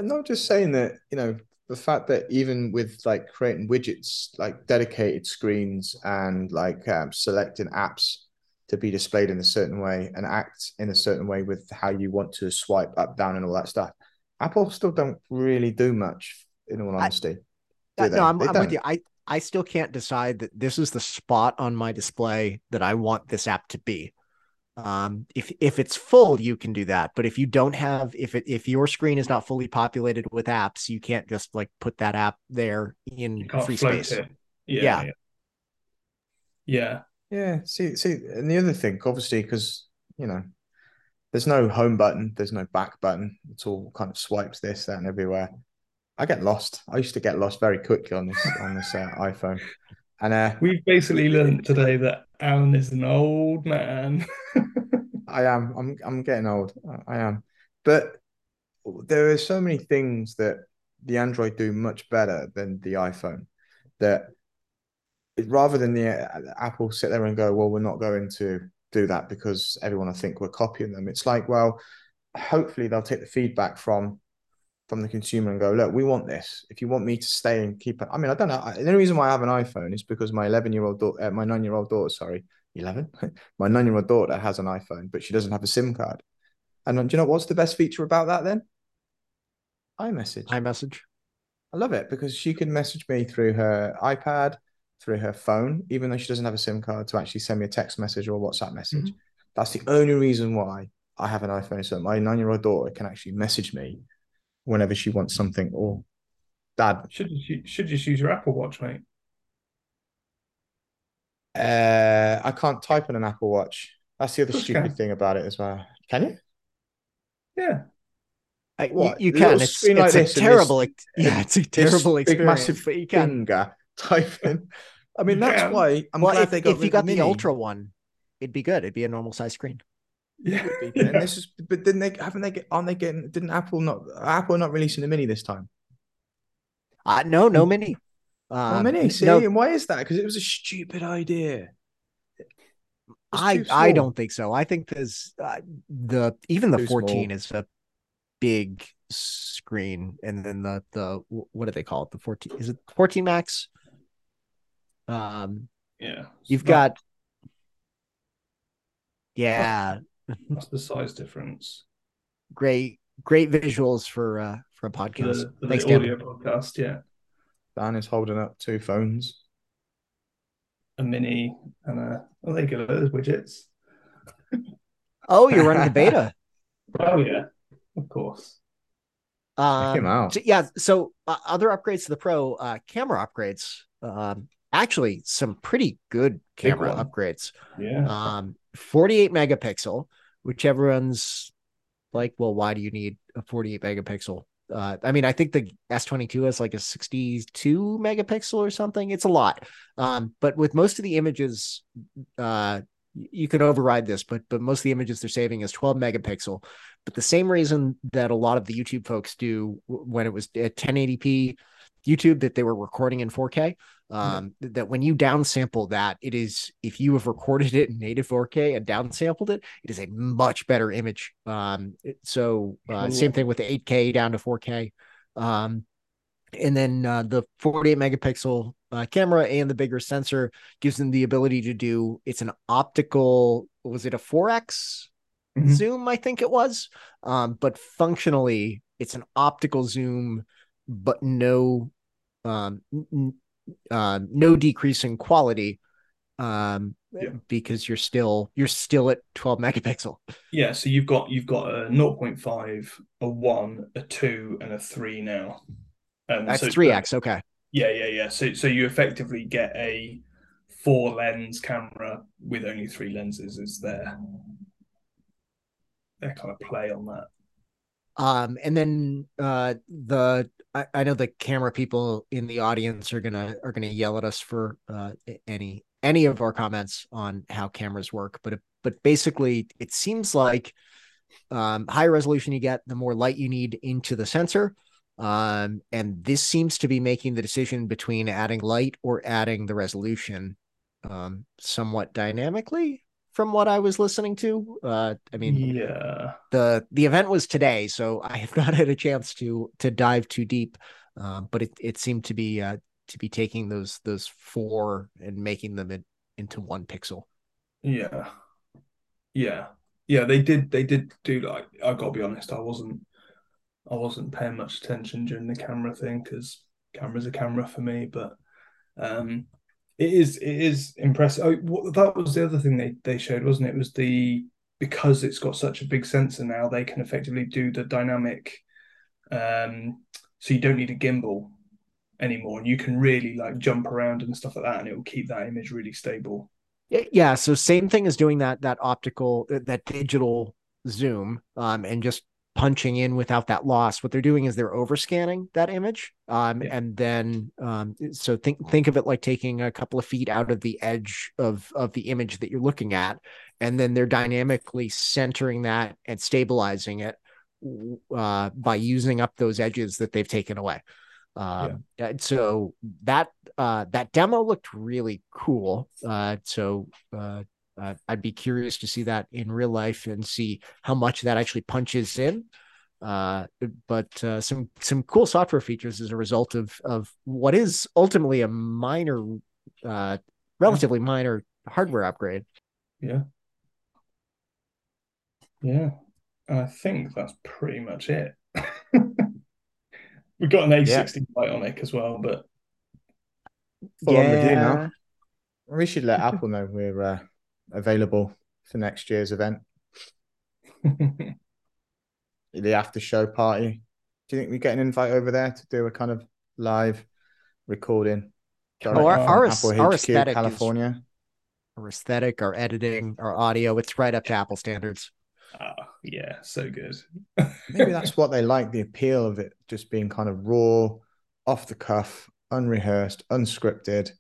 not just saying that, you know, the fact that even with like creating widgets, like dedicated screens and like um, selecting apps to be displayed in a certain way and act in a certain way with how you want to swipe up, down and all that stuff, Apple still don't really do much, in all honesty. I, do they? No, I'm, they I'm with you. I, I still can't decide that this is the spot on my display that I want this app to be. Um, if, if it's full, you can do that. But if you don't have, if it, if your screen is not fully populated with apps, you can't just like put that app there in free space. Yeah, yeah. Yeah. Yeah. Yeah. See, see, and the other thing, obviously, because, you know, there's no home button, there's no back button. It's all kind of swipes this, that, and everywhere. I get lost. I used to get lost very quickly on this, on this uh, iPhone. And uh, we've basically learned today that Alan is an old man. I am. I'm. I'm getting old. I am. But there are so many things that the Android do much better than the iPhone. That rather than the uh, Apple sit there and go, well, we're not going to do that because everyone, I think, we're copying them. It's like, well, hopefully they'll take the feedback from. from the consumer and go, look, we want this. If you want me to stay and keep it, I mean, I don't know. I, the only reason why I have an iPhone is because my eleven-year-old daughter, uh, my nine-year-old daughter, sorry, eleven, my nine-year-old daughter has an iPhone, but she doesn't have a SIM card. And do you know what's the best feature about that then? iMessage. iMessage. I love it because she can message me through her iPad, through her phone, even though she doesn't have a SIM card, to actually send me a text message or a WhatsApp message. Mm-hmm. That's the only reason why I have an iPhone. So my nine-year-old daughter can actually message me whenever she wants something, or dad. Should you should just use your Apple Watch, mate? Uh, I can't type on an Apple Watch. That's the other stupid thing about it as well. Can you? Yeah. Like, what? You, you can. It's, it's, like a this terrible, this, yeah, it's a terrible this experience. Big, massive but you can. Finger typing. I mean, that's yeah. why I'm well, glad if, they got If you got the, the Ultra one, it'd be good. It'd be a normal size screen. Yeah. yeah, and this is, but didn't they? Haven't they? Get, aren't they getting? Didn't Apple not? Apple not releasing the Mini this time? Uh no, no Mini. Um, no Mini. See, no, and why is that? Because it was a stupid idea. I I don't think so. I think there's uh, the even the fourteen small. Is a big screen, and then the the what do they call it? The fourteen is it fourteen Max? Um. Yeah. You've no. got. Yeah. What's the size difference? Great, great visuals for uh, for a podcast. The, the Thanks, audio Dan. podcast, yeah. Dan is holding up two phones, a mini, and a. Oh, there you go. Those widgets. Oh, you're running the beta. Oh yeah, of course. Um, Check him out. So, yeah. So uh, other upgrades to the Pro, uh, camera upgrades. Um, actually, some pretty good camera upgrades. Yeah. Um, forty-eight megapixel, which everyone's like, well, why do you need a forty-eight megapixel? Uh, I mean, I think the S twenty-two has like a sixty-two megapixel or something. It's a lot. Um, but with most of the images, uh, you can override this, but, but most of the images they're saving is twelve megapixel. But the same reason that a lot of the YouTube folks do when it was at ten eighty p YouTube that they were recording in four K. Um, mm-hmm. That when you downsample that, it is, if you have recorded it in native four K and downsampled it, it is a much better image. Um, it, so uh, same thing with the eight K down to four K. Um, and then uh, the forty-eight megapixel uh, camera and the bigger sensor gives them the ability to do, it's an optical, was it a four X mm-hmm. zoom? I think it was. Um, but functionally it's an optical zoom, but no, um, n- Uh, no decrease in quality um, yeah. because you're still you're still at twelve megapixel. Yeah, so you've got you've got a zero point five, a one, a two, and a three now. Um, That's so three X, okay. Yeah, yeah, yeah. So, so you effectively get a four lens camera with only three lenses. Is their their kind of play on that? Um, and then uh, the I, I know the camera people in the audience are gonna are gonna yell at us for uh, any any of our comments on how cameras work, but it, but basically it seems like um, higher resolution you get, the more light you need into the sensor. Um, and this seems to be making the decision between adding light or adding the resolution, um, somewhat dynamically from what I was listening to. Uh, I mean, yeah, the, the event was today, so I have not had a chance to, to dive too deep. Um, uh, but it, it seemed to be, uh, to be taking those, those four and making them in, into one pixel. Yeah. Yeah. Yeah. They did, they did do like, I gotta be honest, I wasn't, I wasn't paying much attention during the camera thing because camera's a camera for me, but um, it is it is impressive. Oh, what, that was the other thing they, they showed, wasn't it? It was the, because it's got such a big sensor now, they can effectively do the dynamic, um, so you don't need a gimbal anymore, and you can really like jump around and stuff like that, and it will keep that image really stable. Yeah, so same thing as doing that that optical, that digital zoom, um, and just punching in without that loss. What they're doing is they're overscanning that image. Um, yeah. And then, um, so think, think of it like taking a couple of feet out of the edge of, of the image that you're looking at. And then they're dynamically centering that and stabilizing it, uh, by using up those edges that they've taken away. Um, yeah. So that, uh, that demo looked really cool. Uh, so, uh, Uh, I'd be curious to see that in real life and see how much that actually punches in. Uh, but uh, some some cool software features as a result of of what is ultimately a minor, uh, relatively minor hardware upgrade. Yeah, yeah. I think that's pretty much it. We got an A sixty light on it as well, but yeah, we should let Apple know we're. Uh... available for next year's event. The after show party. Do you think we get an invite over there to do a kind of live recording? Oh, our, our, Apple our H Q, aesthetic, California. Is, our aesthetic, our editing, our audio, it's right up to Apple standards. Oh, yeah, so good. Maybe that's what they like, the appeal of it just being kind of raw, off the cuff, unrehearsed, unscripted,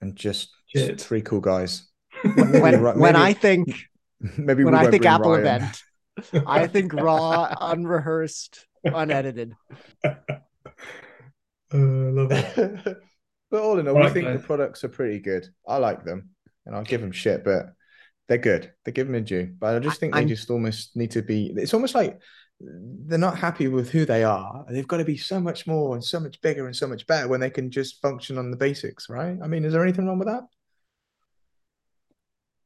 and just, just three cool guys. When, maybe, when maybe, I think, maybe when I think Apple Ryan. event, I think raw, unrehearsed, unedited. Uh, love it. But all in all, I, I think know. the products are pretty good. I like them, and I'll give them shit, but they're good. They give them a due. But I just think I, they I'm... just almost need to be. It's almost like they're not happy with who they are. They've got to be so much more and so much bigger and so much better when they can just function on the basics, right? I mean, is there anything wrong with that?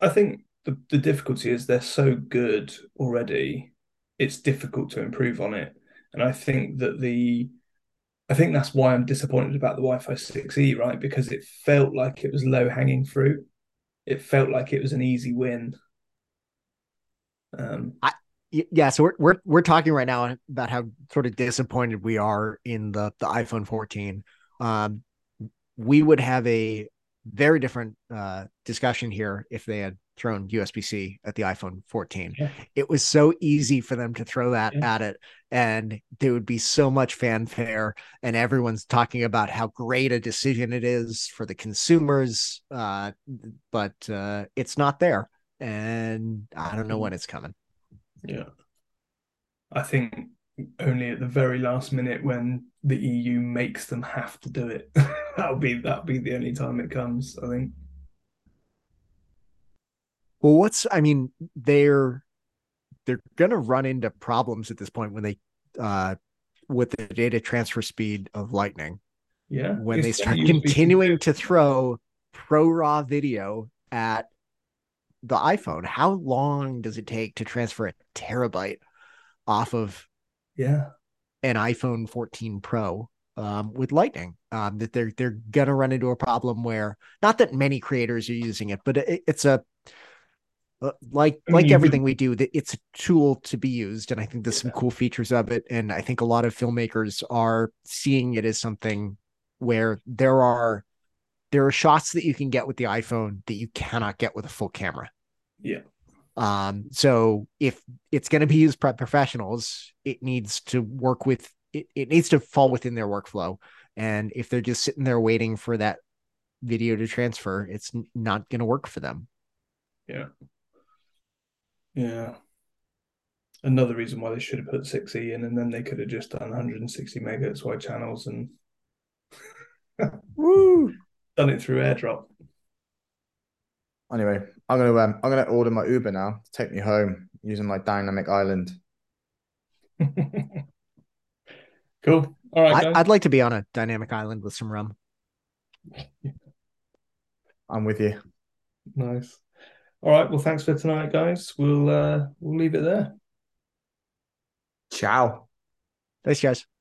I think the, the difficulty is they're so good already, it's difficult to improve on it. And I think that the, I think that's why I'm disappointed about the Wi-Fi six E, right? Because it felt like it was low hanging fruit. It felt like it was an easy win. Um, I, yeah. So we're, we're, we're talking right now about how sort of disappointed we are in the, the iPhone fourteen. Um, we would have a, very different uh, discussion here if they had thrown U S B C at the iPhone fourteen. Yeah. It was so easy for them to throw that yeah. at it, and there would be so much fanfare, and everyone's talking about how great a decision it is for the consumers, uh, but uh, it's not there, and I don't know when it's coming. Yeah. I think only at the very last minute when the E U makes them have to do it. That'll be that'll be the only time it comes, I think. Well, what's I mean, they're they're gonna run into problems at this point when they uh with the data transfer speed of Lightning. Yeah. When they start continuing to throw Pro Raw video at the iPhone. How long does it take to transfer a terabyte off of yeah an iPhone fourteen Pro um, with Lightning, um, that they're they're gonna run into a problem where, not that many creators are using it, but it, it's a like like I mean, everything we do, that it's a tool to be used, and I think there's yeah. some cool features of it, and I think a lot of filmmakers are seeing it as something where there are there are shots that you can get with the iPhone that you cannot get with a full camera. Yeah. Um, so if it's going to be used by professionals, it needs to work with, it, it needs to fall within their workflow. And if they're just sitting there waiting for that video to transfer, it's not going to work for them. Yeah. Yeah. Another reason why they should have put six E in, and then they could have just done one hundred sixty megahertz wide channels and woo, done it through AirDrop. Anyway, I'm gonna um, I'm gonna order my Uber now to take me home using my dynamic island. Cool. All right, guys. I, I'd like to be on a dynamic island with some rum. Yeah. I'm with you. Nice. All right. Well, thanks for tonight, guys. We'll uh, we'll leave it there. Ciao. Thanks, guys.